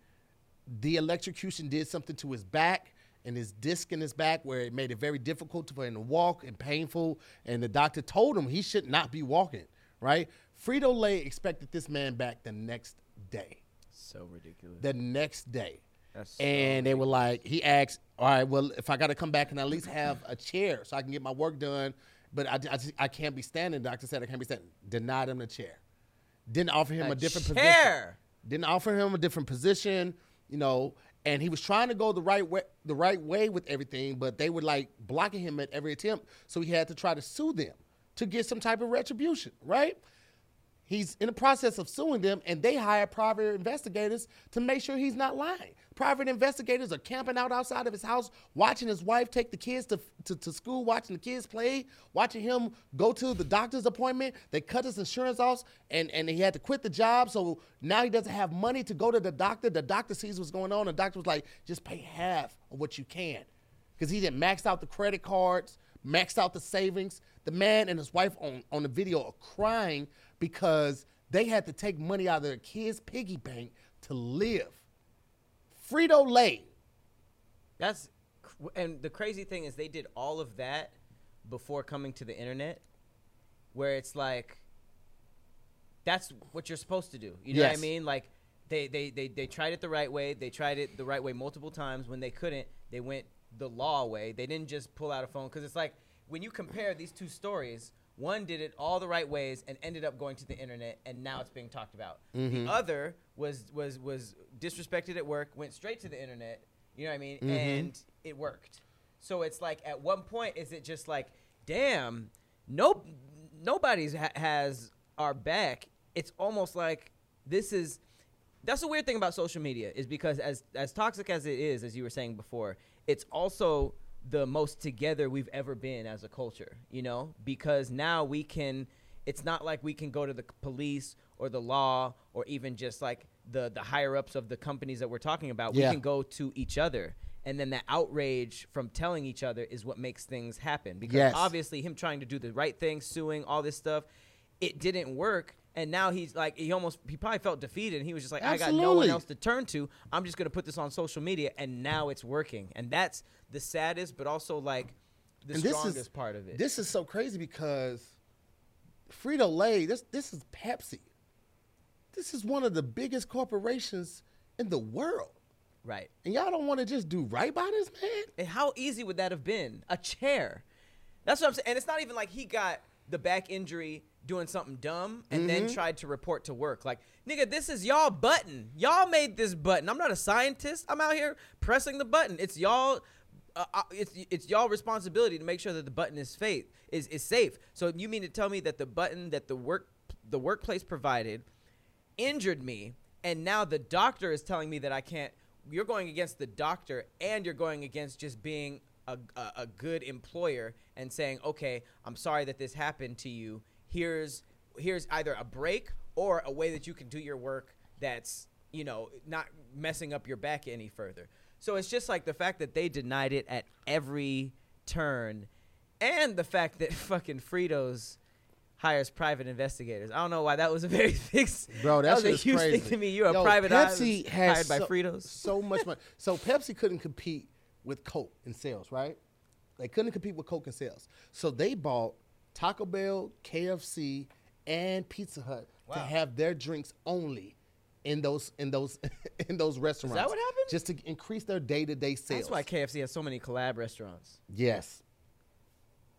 the electrocution did something to his back and his disc in his back where it made it very difficult for him to walk and painful. And the doctor told him he should not be walking, right? Frito-Lay expected this man back the next day. So ridiculous. The next day. That's so and they were like, he asked, all right, well, if I got to come back and at least have a chair so I can get my work done, but I, I, just, I can't be standing. The doctor said I can't be standing. Denied him the chair. Didn't offer him a, a different chair. position. Didn't offer him a different position, you know. And he was trying to go the right way, the right way with everything, but they were like blocking him at every attempt. So he had to try to sue them to get some type of retribution, right? He's in the process of suing them, and they hire private investigators to make sure he's not lying. Private investigators are camping out outside of his house, watching his wife take the kids to, to, to school, watching the kids play, watching him go to the doctor's appointment. They cut his insurance off, and, and he had to quit the job, so now he doesn't have money to go to the doctor. The doctor sees what's going on. The doctor was like, just pay half of what you can, because he didn't max out the credit cards, maxed out the savings. The man and his wife on, on the video are crying because they had to take money out of their kids' piggy bank to live. Frito-Lay. That's, and the crazy thing is they did all of that before coming to the internet, where it's like, that's what you're supposed to do. You know yes. what I mean? Like, they, they, they, they tried it the right way. They tried it the right way multiple times. When they couldn't, they went the law way. They didn't just pull out a phone, because it's like, when you compare these two stories, one did it all the right ways and ended up going to the internet, and now it's being talked about. Mm-hmm. The other was was was disrespected at work, went straight to the internet, you know what I mean, mm-hmm. and it worked. So it's like, at one point, is it just like, damn, no, nobody's ha- has our back. It's almost like this is – that's the weird thing about social media, is because as as toxic as it is, as you were saying before, it's also – the most together we've ever been as a culture, you know, because now we can, it's not like we can go to the police or the law or even just like the, the higher ups of the companies that we're talking about. Yeah. We can go to each other. And then that outrage from telling each other is what makes things happen. Because yes. obviously him trying to do the right thing, suing, all this stuff, it didn't work. And now he's like, he almost, he probably felt defeated. And he was just like, Absolutely. I got no one else to turn to. I'm just going to put this on social media. And now it's working. And that's the saddest, but also like the and strongest is, part of it. This is so crazy because Frito-Lay, this, this is Pepsi. This is one of the biggest corporations in the world. Right. And y'all don't want to just do right by this man? And how easy would that have been? A chair. That's what I'm saying. And it's not even like he got the back injury doing something dumb, and mm-hmm. then tried to report to work. Like, nigga, this is y'all button. Y'all made this button. I'm not a scientist. I'm out here pressing the button. It's y'all uh, it's it's y'all responsibility to make sure that the button is, faith, is, is safe. So you mean to tell me that the button that the work the workplace provided injured me, and now the doctor is telling me that I can't. You're going against the doctor, and you're going against just being a, a, a good employer and saying, okay, I'm sorry that this happened to you. Here's here's either a break or a way that you can do your work that's, you know, not messing up your back any further. So it's just like the fact that they denied it at every turn, and the fact that fucking Fritos hires private investigators. I don't know why that was a very fixed. Bro, that, that was a huge crazy. thing to me. You're Yo, a private Pepsi has hired so, by Fritos. So much money. So Pepsi couldn't compete with Coke in sales, right? They couldn't compete with Coke in sales. So they bought Taco Bell, K F C, and Pizza Hut wow. to have their drinks only in those in those in those restaurants. Is that what happened? Just to increase their day-to-day sales. That's why K F C has so many collab restaurants. Yes.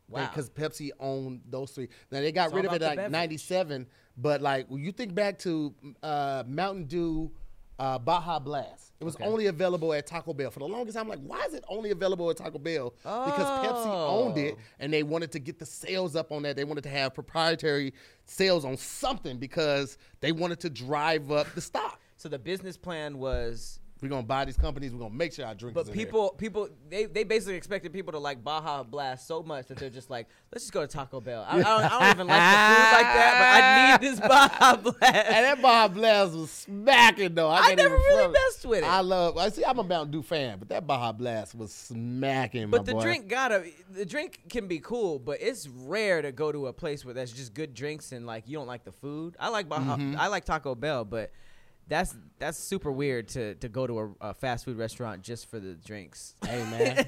Wow. Because Pepsi owned those three. Now they got it's rid of it like ninety-seven, but like when you think back to uh, Mountain Dew, uh, Baja Blast. It was okay. only available at Taco Bell. For the longest time, I'm like, why is it only available at Taco Bell? Oh. Because Pepsi owned it, and they wanted to get the sales up on that. They wanted to have proprietary sales on something because they wanted to drive up the stock. So the business plan was... We're going to buy these companies. We're going to make sure our drinks are in there. But people, people, they, they basically expected people to like Baja Blast so much that they're just like, let's just go to Taco Bell. I, I, don't, I don't even like the food like that, but I need this Baja Blast. And that Baja Blast was smacking, though. I, I never really messed with it. I love, I see, I'm a Mountain Dew fan, but that Baja Blast was smacking, my boy. But the drink gotta, the drink can be cool, but it's rare to go to a place where that's just good drinks and like you don't like the food. I like Baja, mm-hmm. I like Taco Bell, but. That's that's super weird to, to go to a, a fast food restaurant just for the drinks. Hey, man.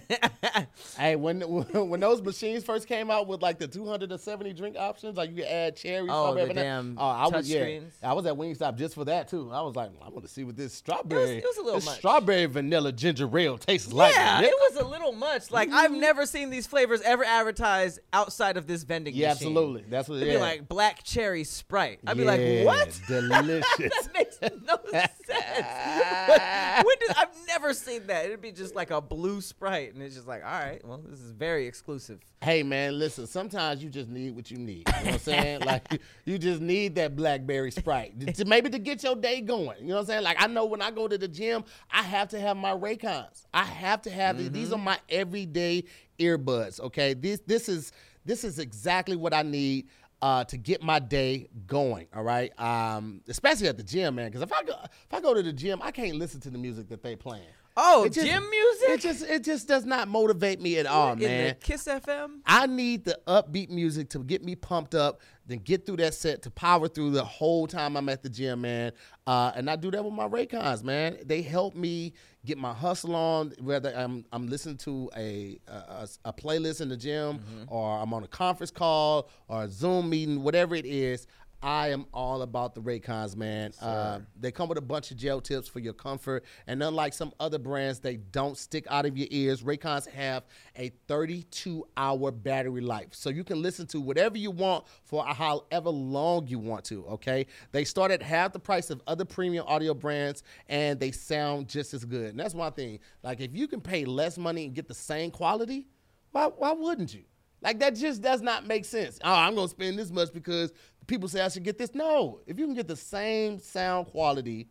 Hey, when when those machines first came out with, like, the two hundred seventy drink options, like, you could add cherry. Oh, the damn oh, I touch was, yeah, screens. I was at Wingstop just for that, too. I was like, I want to see what this strawberry. It was, it was a little this much. Strawberry vanilla ginger ale tastes yeah, like. Yeah, it was a little much. Like, I've never seen these flavors ever advertised outside of this vending yeah, machine. Yeah, absolutely. That's what it is. It'd yeah. be like black cherry Sprite. I'd yeah, be like, what? Delicious. That makes no sense. When did, I've never seen that. It'd be just like a blue Sprite, and it's just like, all right, well, this is very exclusive. Hey, man, listen, sometimes you just need what you need. You know what I'm saying? Like, you just need that blackberry Sprite to, maybe to get your day going. You know what I'm saying? Like, I know when I go to the gym, I have to have my Raycons. I have to have mm-hmm. these are my everyday earbuds, okay? This this is this is exactly what I need. Uh, to get my day going, all right? Um, especially at the gym, man, because if I go if I go to the gym, I can't listen to the music that they playing. Oh, it just, gym music? It just it just does not motivate me at all, in man. The Kiss F M? I need the upbeat music to get me pumped up, then get through that set to power through the whole time I'm at the gym, man. Uh, and I do that with my Raycons, man. They help me get my hustle on, whether I'm I'm listening to a a, a playlist in the gym mm-hmm. or I'm on a conference call or a Zoom meeting, whatever it is. I am all about the Raycons, man. Sure. Uh, they come with a bunch of gel tips for your comfort. And unlike some other brands, they don't stick out of your ears. Raycons have a thirty-two hour battery life. So you can listen to whatever you want for however long you want to, okay? They start at half the price of other premium audio brands, and they sound just as good. And that's one thing. Like, if you can pay less money and get the same quality, why, why wouldn't you? Like, that just does not make sense. Oh, I'm going to spend this much because people say I should get this. No, if you can get the same sound quality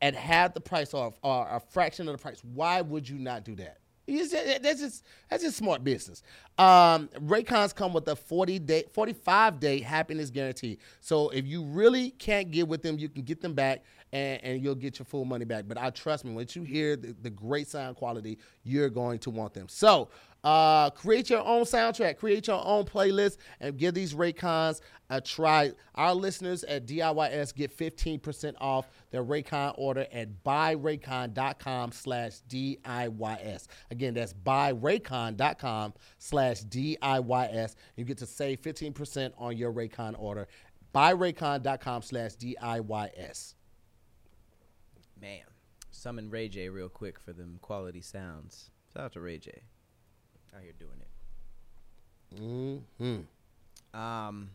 at half the price or, or a fraction of the price, why would you not do that? Just, that's, just, that's just smart business. Um, Raycons come with a forty-day, forty-five-day happiness guarantee. So if you really can't get with them, you can get them back, and, and you'll get your full money back. But I trust me, once you hear the, the great sound quality, you're going to want them. So uh, create your own soundtrack, create your own playlist, and give these Raycons a try. Our listeners at D I Y S get fifteen percent off their Raycon order at buyraycon.com slash DIYS. Again, that's buyraycon.com slash DIYS. You get to save fifteen percent on your Raycon order. Buyraycon.com slash DIYS. Man, summon Ray J real quick for them quality sounds. Shout out to Ray J. Out here doing it. Mm-hmm. Um...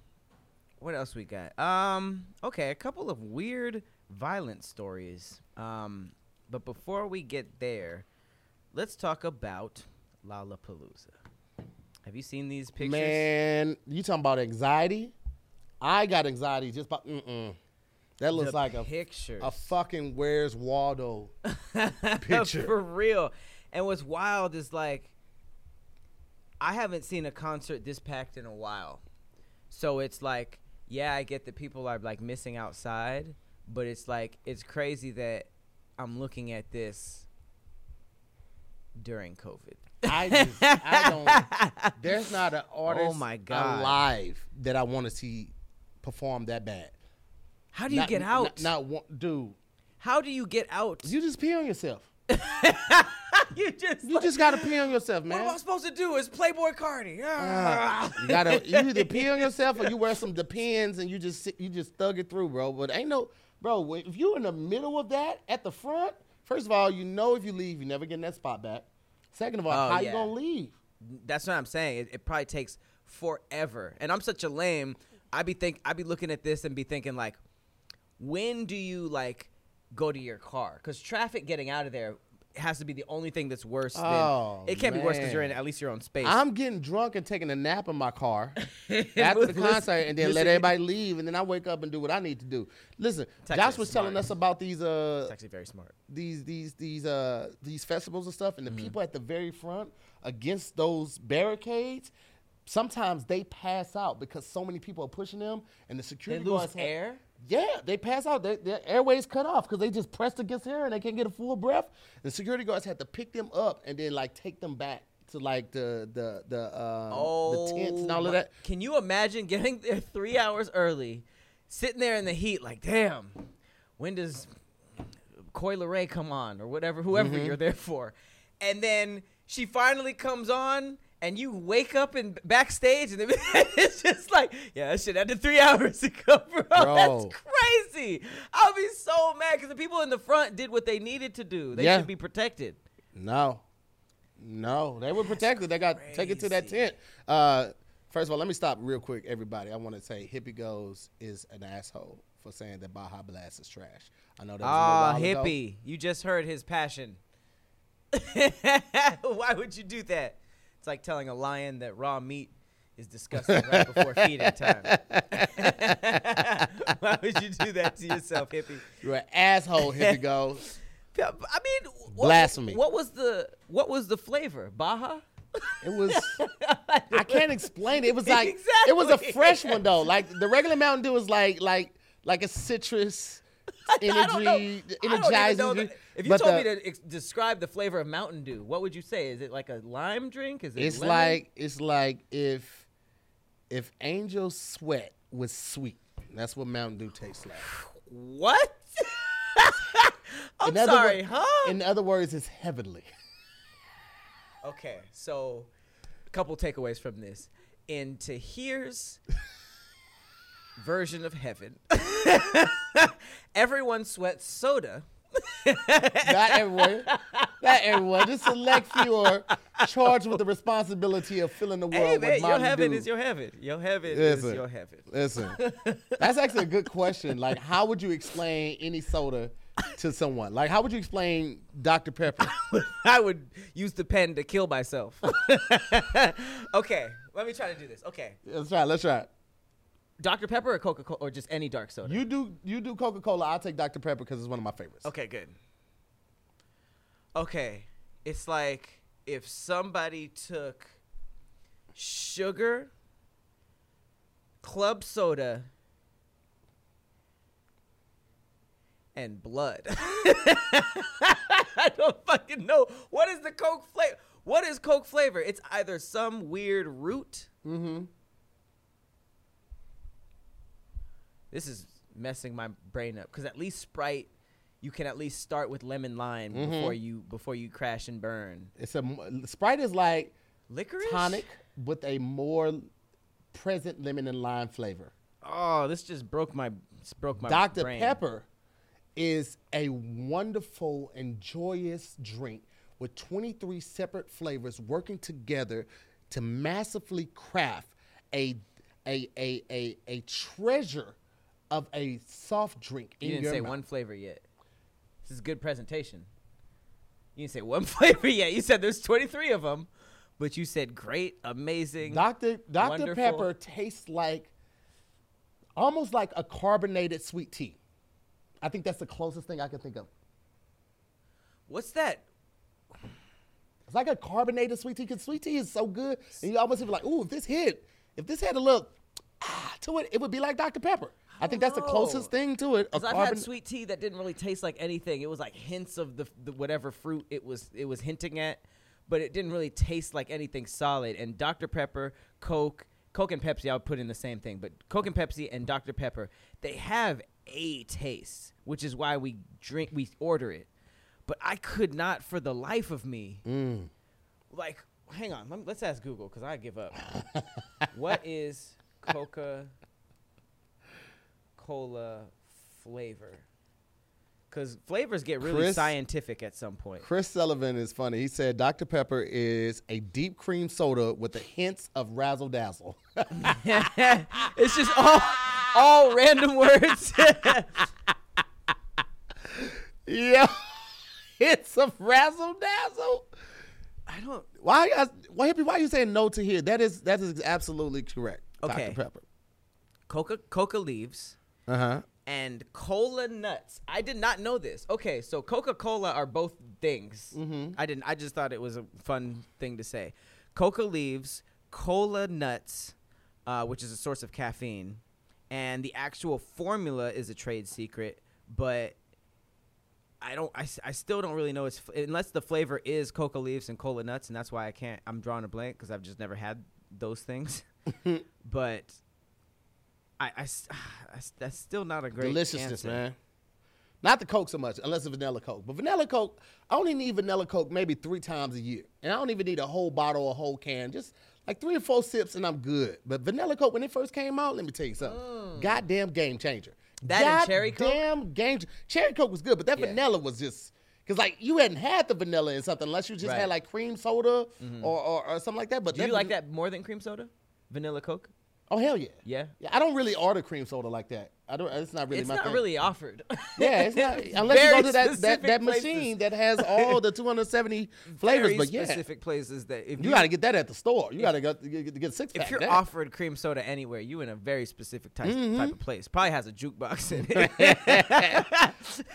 What else we got? Um, okay, a couple of weird violence stories. Um, but before we get there, let's talk about Lollapalooza. Have you seen these pictures? Man, you talking about anxiety? I got anxiety just about, mm-mm. That looks the like pictures. a a fucking Where's Waldo picture. For real. And what's wild is, like, I haven't seen a concert this packed in a while. So it's like, yeah, I get that people are, like, missing outside, but it's, like, it's crazy that I'm looking at this during COVID. I just, I don't, there's not an artist oh my God. alive that I want to see perform that bad. How do you not, get out? Not, not one, dude. How do you get out? You just pee on yourself. You just you like, just gotta pee on yourself, man. What am I supposed to do? It's Playboy Cardi. Uh, you gotta you either pee on yourself or you wear some Depends and you just you just thug it through, bro. But ain't no bro. If you in the middle of that at the front, first of all, you know if you leave, you never getting that spot back. Second of all, oh, how yeah. you gonna leave? That's what I'm saying. It, it probably takes forever. And I'm such a lame. I be think I be looking at this and be thinking like, when do you like go to your car, because traffic getting out of there has to be the only thing that's worse. Oh, than, it can't man. be worse because you're in at least your own space. I'm getting drunk and taking a nap in my car after the concert, and then listen, let everybody leave, and then I wake up and do what I need to do. Listen, Texas Josh was telling us about these. Uh, it's actually very smart. These these these uh these festivals and stuff, and the mm-hmm. people at the very front against those barricades. Sometimes they pass out because so many people are pushing them, and the security they lose guards air. Have, yeah, they pass out. They, their airways cut off because they just pressed against air and they can't get a full breath. The security guards had to pick them up and then like take them back to like the the the, um, oh, the tents and all of that. Can you imagine getting there three hours early, sitting there in the heat like, damn, when does Coi Leray come on or whatever, whoever mm-hmm. you're there for, and then she finally comes on. And you wake up in backstage, and it's just like, yeah, that shit ended three hours ago, bro. bro. That's crazy. I'll be so mad because the people in the front did what they needed to do. They yeah. should be protected. No. No. They were protected. That's they got crazy. Taken to that tent. Uh, first of all, let me stop real quick, everybody. I want to say Hippie Goes is an asshole for saying that Baja Blast is trash. I know that was Ah, Hippie. Ago. You just heard his passion. Why would you do that? It's like telling a lion that raw meat is disgusting right before feeding time. Why would you do that to yourself, Hippie? You're an asshole, Hippie Goes. I mean, what, blasphemy. What was the what was the flavor? Baja? It was. I can't explain it. It was like exactly. It was a fresh one though. Like the regular Mountain Dew is like like like a citrus. Energy, energizing. If you but told the, me to ex- describe the flavor of Mountain Dew, what would you say? Is it like a lime drink? Is it? It's lemon? like it's like if if Angel Sweat was sweet. That's what Mountain Dew tastes like. What? I'm sorry, wo- huh? In other words, it's heavenly. Okay, so a couple takeaways from this. In Tahir's version of heaven. Everyone sweats soda. Not everyone. Not everyone. Just select few are charged with the responsibility of filling the world hey, with man, Mountain Your heaven Dew. is your heaven. Your heaven listen, is your heaven. Listen, that's actually a good question. Like, how would you explain any soda to someone? Like, how would you explain Doctor Pepper? I would use the pen to kill myself. Okay, let me try to do this. Okay. Let's try it. Let's try it. Doctor Pepper or Coca-Cola or just any dark soda? You do you do Coca-Cola. I'll take Doctor Pepper because it's one of my favorites. Okay, good. Okay. It's like if somebody took sugar, club soda, and blood. I don't fucking know. What is the Coke flavor? What is Coke flavor? It's either some weird root. Mm-hmm. This is messing my brain up because at least Sprite, you can at least start with lemon lime mm-hmm. before you before you crash and burn. It's a Sprite is like licorice tonic with a more present lemon and lime flavor. Oh, this just broke my broke my Doctor brain. Doctor Pepper is a wonderful and joyous drink with twenty-three separate flavors working together to massively craft a a a a, a treasure. Of a soft drink. You in didn't your say mouth. One flavor yet. This is good presentation. You didn't say one flavor yet. You said there's twenty-three of them, but you said great, amazing, Doctor Doctor wonderful. Pepper tastes like almost like a carbonated sweet tea. I think that's the closest thing I can think of. What's that? It's like a carbonated sweet tea because sweet tea is so good, and you almost feel like, ooh, if this hit, if this had a little ah, to it, it would be like Doctor Pepper. I think that's know. the closest thing to it. Because I've carbon- had sweet tea that didn't really taste like anything. It was like hints of the, the whatever fruit it was it was hinting at, but it didn't really taste like anything solid. And Doctor Pepper, Coke, Coke and Pepsi, I would put in the same thing. But Coke and Pepsi and Doctor Pepper, they have a taste, which is why we drink, we order it. But I could not, for the life of me, mm. like, hang on, let me, let's ask Google because I give up. What is Coca? Cola flavor, because flavors get really Chris, scientific at some point. Chris Sullivan is funny. He said Doctor Pepper is a deep cream soda with a hint of razzle dazzle. It's just all all random words. Yeah. It's a razzle dazzle. I don't. Why? Why? Why are you saying no to here? That is that is absolutely correct. Okay. Doctor Pepper. Coca Coca leaves. Uh huh. And cola nuts. I did not know this. Okay, so Coca-Cola are both things. Mm-hmm. I didn't. I just thought it was a fun thing to say. Coca leaves, cola nuts, uh, which is a source of caffeine, and the actual formula is a trade secret, but. I don't. I, I still don't really know. It's unless the flavor is coca leaves and cola nuts, and that's why I can't. I'm drawing a blank because I've just never had those things. But I, I, I that's still not a great deliciousness, answer. Man. Not the Coke so much, unless it's vanilla Coke. But vanilla Coke, I only need vanilla Coke maybe three times a year, and I don't even need a whole bottle or a whole can. Just like three or four sips, and I'm good. But vanilla Coke, when it first came out, let me tell you something. Mm. Goddamn game changer. That God and cherry coke? Damn game. Cherry Coke was good, but that yeah. vanilla was just, because, like, you hadn't had the vanilla in something unless you just right. had, like, cream soda mm-hmm. or, or, or something like that. But Do that you van- like that more than cream soda? Vanilla Coke? Oh, hell yeah. Yeah? Yeah, I don't really order cream soda like that. I don't. It's not really it's my not thing. It's not really offered. Yeah, it's not. Unless you go to that, that, that machine that has all the two hundred seventy flavors. Very but yeah. specific places that if you, you got to get that at the store. You got to get, get six pack. If you're that. offered cream soda anywhere, you in a very specific type, mm-hmm. type of place. Probably has a jukebox in it.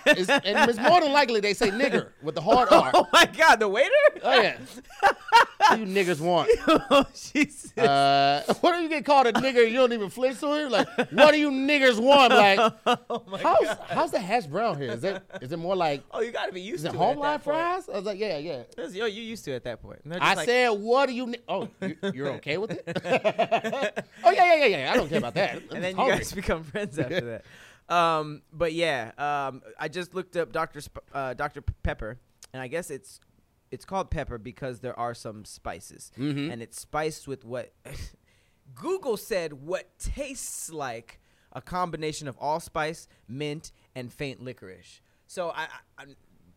It's, and it's more than likely they say nigger with the hard R. Oh my God, the waiter? Oh yeah. What do you niggers want? Oh, Jesus. Uh, what do you get called a nigger? You don't even flinch to it. Like, what do you niggers want? I'm like, oh my how's, God. how's the hash brown here? Is it is it more like? Oh, you gotta be used is to it. Is it home line fries? I was like, yeah, yeah. That's, yo, you used to it at that point. I like, said, what do you? Ni- oh, you, you're okay with it? Oh yeah, yeah, yeah, yeah. I don't care about that. I'm and then hungry. You guys become friends after that. Um, but yeah, um, I just looked up Doctor Sp- uh, Doctor Pepper, and I guess it's it's called Pepper because there are some spices, mm-hmm. and it's spiced with what Google said what tastes like. A combination of allspice, mint, and faint licorice. So I, I,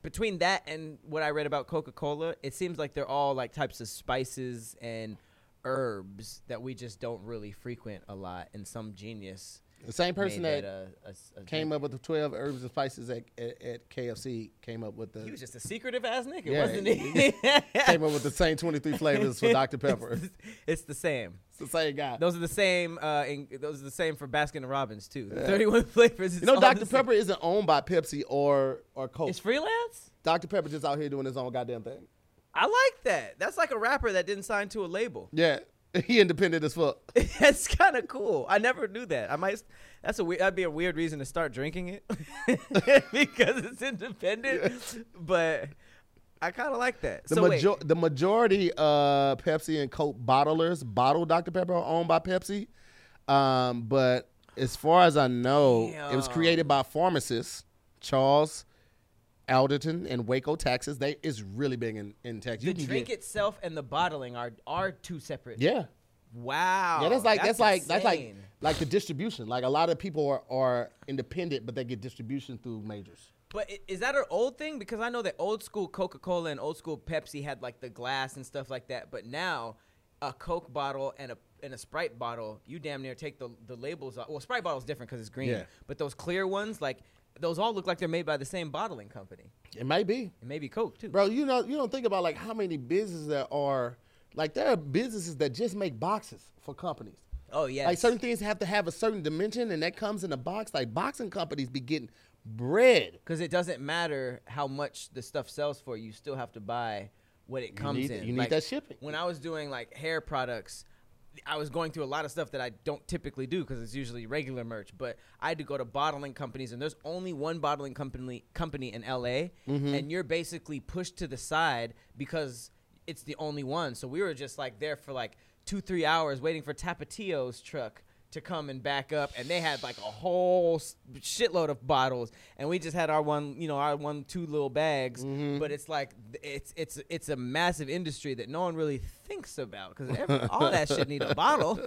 between that and what I read about Coca-Cola, it seems like they're all like types of spices and herbs that we just don't really frequent a lot. And some genius. The same person that, that a, a, a came drink. up with the twelve herbs and spices at, at, at K F C came up with the... He was just a secretive-ass nigga, yeah, wasn't he? Came up with the same twenty-three flavors for Doctor Pepper. It's, it's the same. It's the same guy. Those are the same uh, in, Those are the same for Baskin and Robbins, too. Yeah. thirty-one flavors. You know, Doctor Pepper same. isn't owned by Pepsi or, or Coke. It's freelance? Doctor Pepper just out here doing his own goddamn thing. I like that. That's like a rapper that didn't sign to a label. Yeah. He independent as fuck. That's kind of cool. I never knew that. I might. That's a weird. That'd be a weird reason to start drinking it because it's independent. Yes. But I kind of like that. The, so major- the majority uh, Pepsi and Coke bottlers bottle Doctor Pepper are owned by Pepsi. Um, but as far as I know, Damn. It was created by pharmacists Charles Alderton and Waco, Texas. They it's really big in, in Texas. The drink get, itself and the bottling are are two separate. Yeah. Wow. Yeah, that's like that's, that's like that's like like the distribution. Like a lot of people are, are independent, but they get distribution through majors. But is that an old thing? Because I know that old school Coca-Cola and old school Pepsi had like the glass and stuff like that. But now, a Coke bottle and a and a Sprite bottle, you damn near take the the labels off. Well, Sprite bottle is different because it's green. Yeah. But those clear ones, like. Those all look like they're made by the same bottling company. It may be. It may be Coke, too. Bro, you know, you don't think about, like, how many businesses there are. Like, there are businesses that just make boxes for companies. Oh, yeah. Like, certain things have to have a certain dimension, and that comes in a box. Like, boxing companies be getting bread. Because it doesn't matter how much the stuff sells for. You still have to buy what it comes you need, in. You need like, that shipping. When I was doing, like, hair products, I was going through a lot of stuff that I don't typically do because it's usually regular merch, but I had to go to bottling companies, and there's only one bottling company company in L A, mm-hmm. and you're basically pushed to the side because it's the only one. So we were just like there for like two, three hours waiting for Tapatio's truck to come and back up, and they had like a whole shitload of bottles, and we just had our one, you know, our one, two little bags. Mm-hmm. But it's like it's it's it's a massive industry that no one really thinks about because all that shit needs a bottle.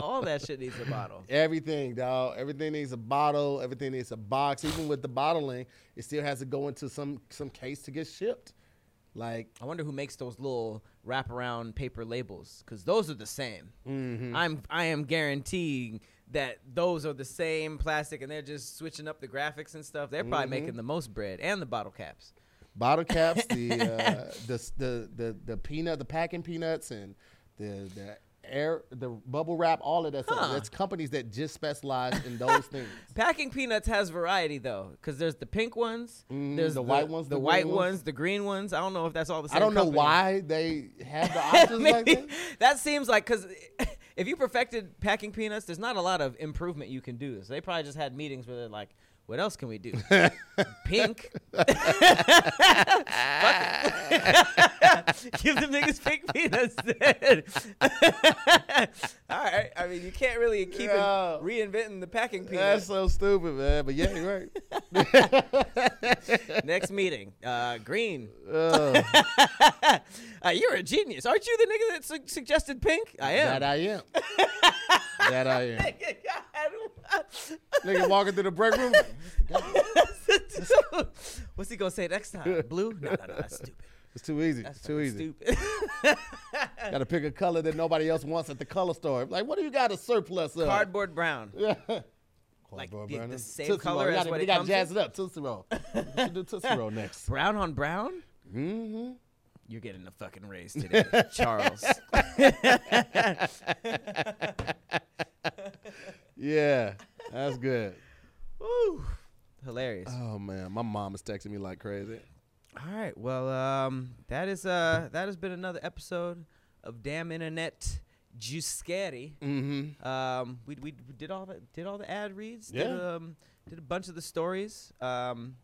All that shit needs a bottle. Everything, dog. Everything needs a bottle. Everything needs a box. Even with the bottling, it still has to go into some some case to get shipped. Like, I wonder who makes those little wraparound paper labels, because those are the same. Mm-hmm. I'm I am guaranteeing that those are the same plastic and they're just switching up the graphics and stuff, they're probably mm-hmm. making the most bread and the bottle caps. Bottle caps, the, uh, the the the the peanut, the packing peanuts, and the the air, the bubble wrap, all of that huh. stuff. That's companies that just specialize in those things. Packing peanuts has variety though, because there's the pink ones, mm, there's the, the white ones, the, the white ones. ones, the green ones. I don't know if that's all the same. I don't know company. why they have the options like that. That seems like because. If you perfected packing peanuts, there's not a lot of improvement you can do. So they probably just had meetings where they're like, what else can we do? Pink. Fuck it. Give them niggas pink peanuts. All right. I mean, you can't really keep Yo, reinventing the packing peanuts. That's so stupid, man. But yeah, you're right. Next meeting. Uh, green. Uh. Uh, you're a genius. Aren't you the nigga that su- suggested pink? I am. That I am. That I am. Nigga walking through the break room. What's he going to say next time? Blue? No, no, no. That's stupid. It's too easy. That's too easy. Stupid. Got to pick a color that nobody else wants at the color store. Like, what do you got a surplus of? Cardboard brown. Yeah. Like the, the same Tootsie color roll. as gotta, what it comes in? They got to jazz it up. Tootsie Roll. We should do Tootsie Roll next. Brown on brown? Mm-hmm. You're getting a fucking raise today, Charles. Yeah, that's good. Woo. Hilarious. Oh, man. My mom is texting me like crazy. All right. Well, um, that is uh, that has been another episode of Damn Internet, You Scary. Mm-hmm. Um, we, we we did all the did all the ad reads. Yeah. Did, um, did a bunch of the stories. Um,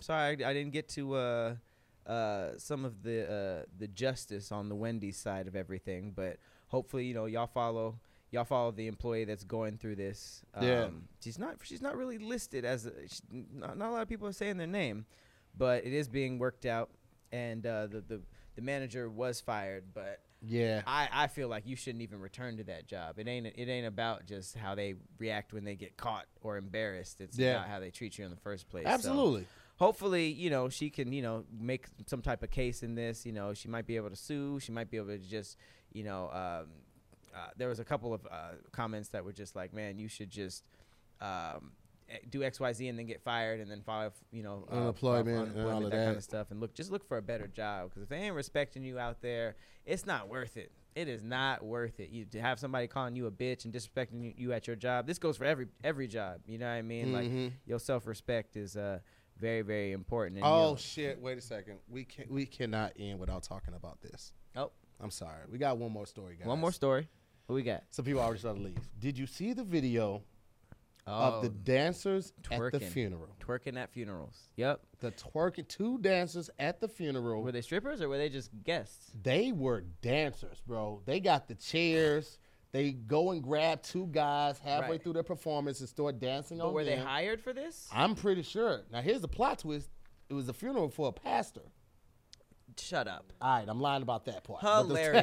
sorry, I, I didn't get to. Uh, Uh, some of the uh, the justice on the Wendy's side of everything, but hopefully, you know, y'all follow y'all follow the employee that's going through this. Um, yeah, she's not she's not really listed as a, she, not, not a lot of people are saying their name, but it is being worked out, and uh, the, the the manager was fired. But yeah, I, I feel like you shouldn't even return to that job. It ain't it ain't about just how they react when they get caught or embarrassed. It's yeah. about how they treat you in the first place. Absolutely. So, hopefully, you know, she can, you know, make some type of case in this. You know, she might be able to sue. She might be able to just, you know, um, uh, there was a couple of uh, comments that were just like, man, you should just um, do X, Y, Z and then get fired and then file, you know, uh, unemployment, and all of that, that kind of stuff. And look, just look for a better job, because if they ain't respecting you out there, it's not worth it. It is not worth it. You to have somebody calling you a bitch and disrespecting you, you at your job. This goes for every every job. You know what I mean? Mm-hmm. Like, your self-respect is uh very, very important. Oh, yours. Shit. Wait a second. We can we cannot end without talking about this. Oh. I'm sorry. We got one more story, guys. One more story. Who we got? Some people already started to leave. Did you see the video oh, of the dancers twerking, at the funeral? Twerking at funerals. Yep. The twerking. Two dancers at the funeral. Were they strippers or were they just guests? They were dancers, bro. They got the chairs. They go and grab two guys halfway right. through their performance and start dancing but on them. Were they hired for this? I'm pretty sure. Now, here's the plot twist. It was a funeral for a pastor. Shut up. All right, I'm lying about that part. Hilarious.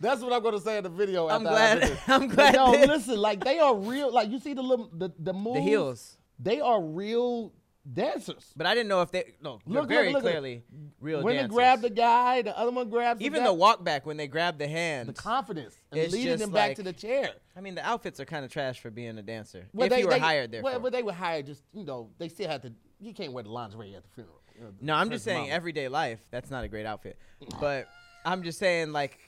That's what I'm going to say in the video. I'm glad. I I'm glad. Yo, listen, like, they are real. Like, you see the little, the, the moves? The heels. They are real dancers. But I didn't know if they, no, look, very look, look, clearly real when dancers. When they grab the guy, the other one grabs the Even guy. The walk back when they grab the hand. The confidence and leading them like, back to the chair. I mean, the outfits are kind of trash for being a dancer. Well, if they, you were they, hired there Well, but they were hired just, you know, they still had to, you can't wear the lingerie at the funeral. You know, the no, I'm just saying moment. Everyday life, that's not a great outfit. But I'm just saying, like,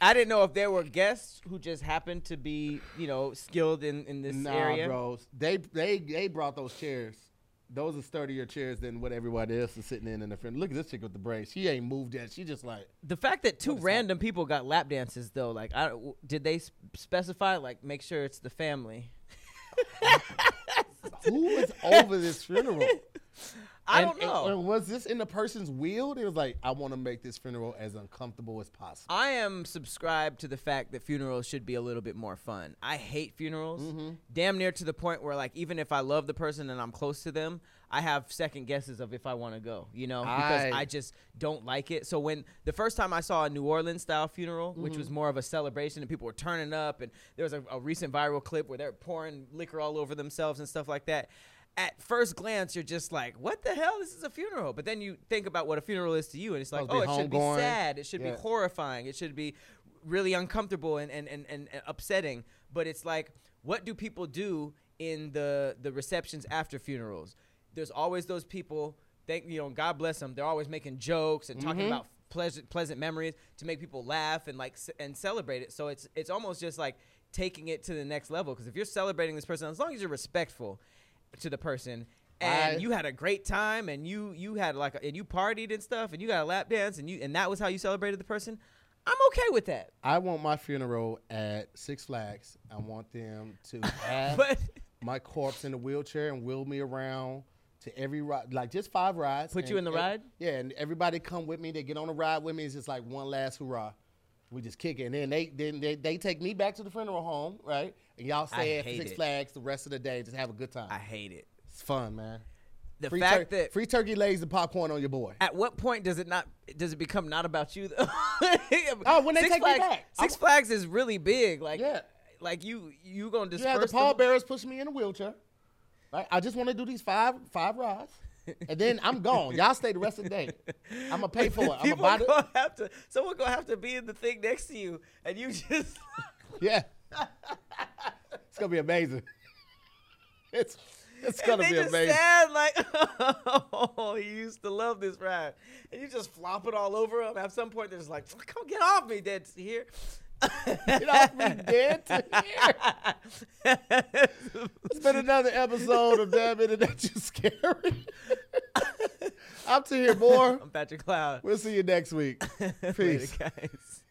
I didn't know if there were guests who just happened to be, you know, skilled in, in this nah, area. Nah, bro. They, they they brought those chairs. Those are sturdier chairs than what everybody else is sitting in in the front. Look at this chick with the braids. She ain't moved yet. She just like. The fact that two random happening? people got lap dances, though, like, I, did they specify, like, make sure it's the family? Who is over this funeral? I and, don't know. And, and was this in the person's will? It was like, I want to make this funeral as uncomfortable as possible. I am subscribed to the fact that funerals should be a little bit more fun. I hate funerals. Mm-hmm. Damn near to the point where, like, even if I love the person and I'm close to them, I have second guesses of if I want to go, you know, because I, I just don't like it. So when the first time I saw a New Orleans style funeral, mm-hmm. which was more of a celebration and people were turning up, and there was a, a recent viral clip where they're pouring liquor all over themselves and stuff like that. At first glance, you're just like, what the hell? This is a funeral. But then you think about what a funeral is to you, and it's like, oh, it should be sad. It should be horrifying. It should be really uncomfortable and, and, and, and upsetting. But it's like, what do people do in the, the receptions after funerals? There's always those people, thank you know, God bless them, they're always making jokes and talking mm-hmm. about pleasant pleasant memories to make people laugh and like and celebrate it. So it's it's almost just like taking it to the next level, because if you're celebrating this person, as long as you're respectful to the person and I, you had a great time and you you had like a, and you partied and stuff and you got a lap dance and you and that was how you celebrated the person, I'm okay with that. I want my funeral at Six Flags. I want them to have but, my corpse in a wheelchair and wheel me around to every ride, like just five rides. Put and, you in the and, ride? Yeah, and everybody come with me. They get on a ride with me. It's just like one last hurrah. We just kick it. And then they then they, they take me back to the funeral home, right? And y'all stay at Six it. Flags the rest of the day. Just have a good time. I hate it. It's fun, man. The free fact tur- that free turkey legs and popcorn on your boy. At what point does it not does it become not about you though? Oh, when they Six take Flags, me back. Six I'm, Flags is really big. Like yeah. like you you gonna disperse. You have the pallbearers pushing me in a wheelchair. Like, I just want to do these five five rides, and then I'm gone. Y'all stay the rest of the day. I'm going to pay for it. I'm gonna gonna have to, someone going to have to be in the thing next to you, and you just... Yeah. It's going to be amazing. It's it's going to be amazing. And they just sad, like, oh, you used to love this ride. And you just flop it all over them. At some point, they're just like, come get off me, Dad, here. Get off me, dead to here. It's been another episode of Damn Internet, You Scary. I'm Tahir Moore. I'm Patrick Cloud. We'll see you next week. Peace. Later, guys.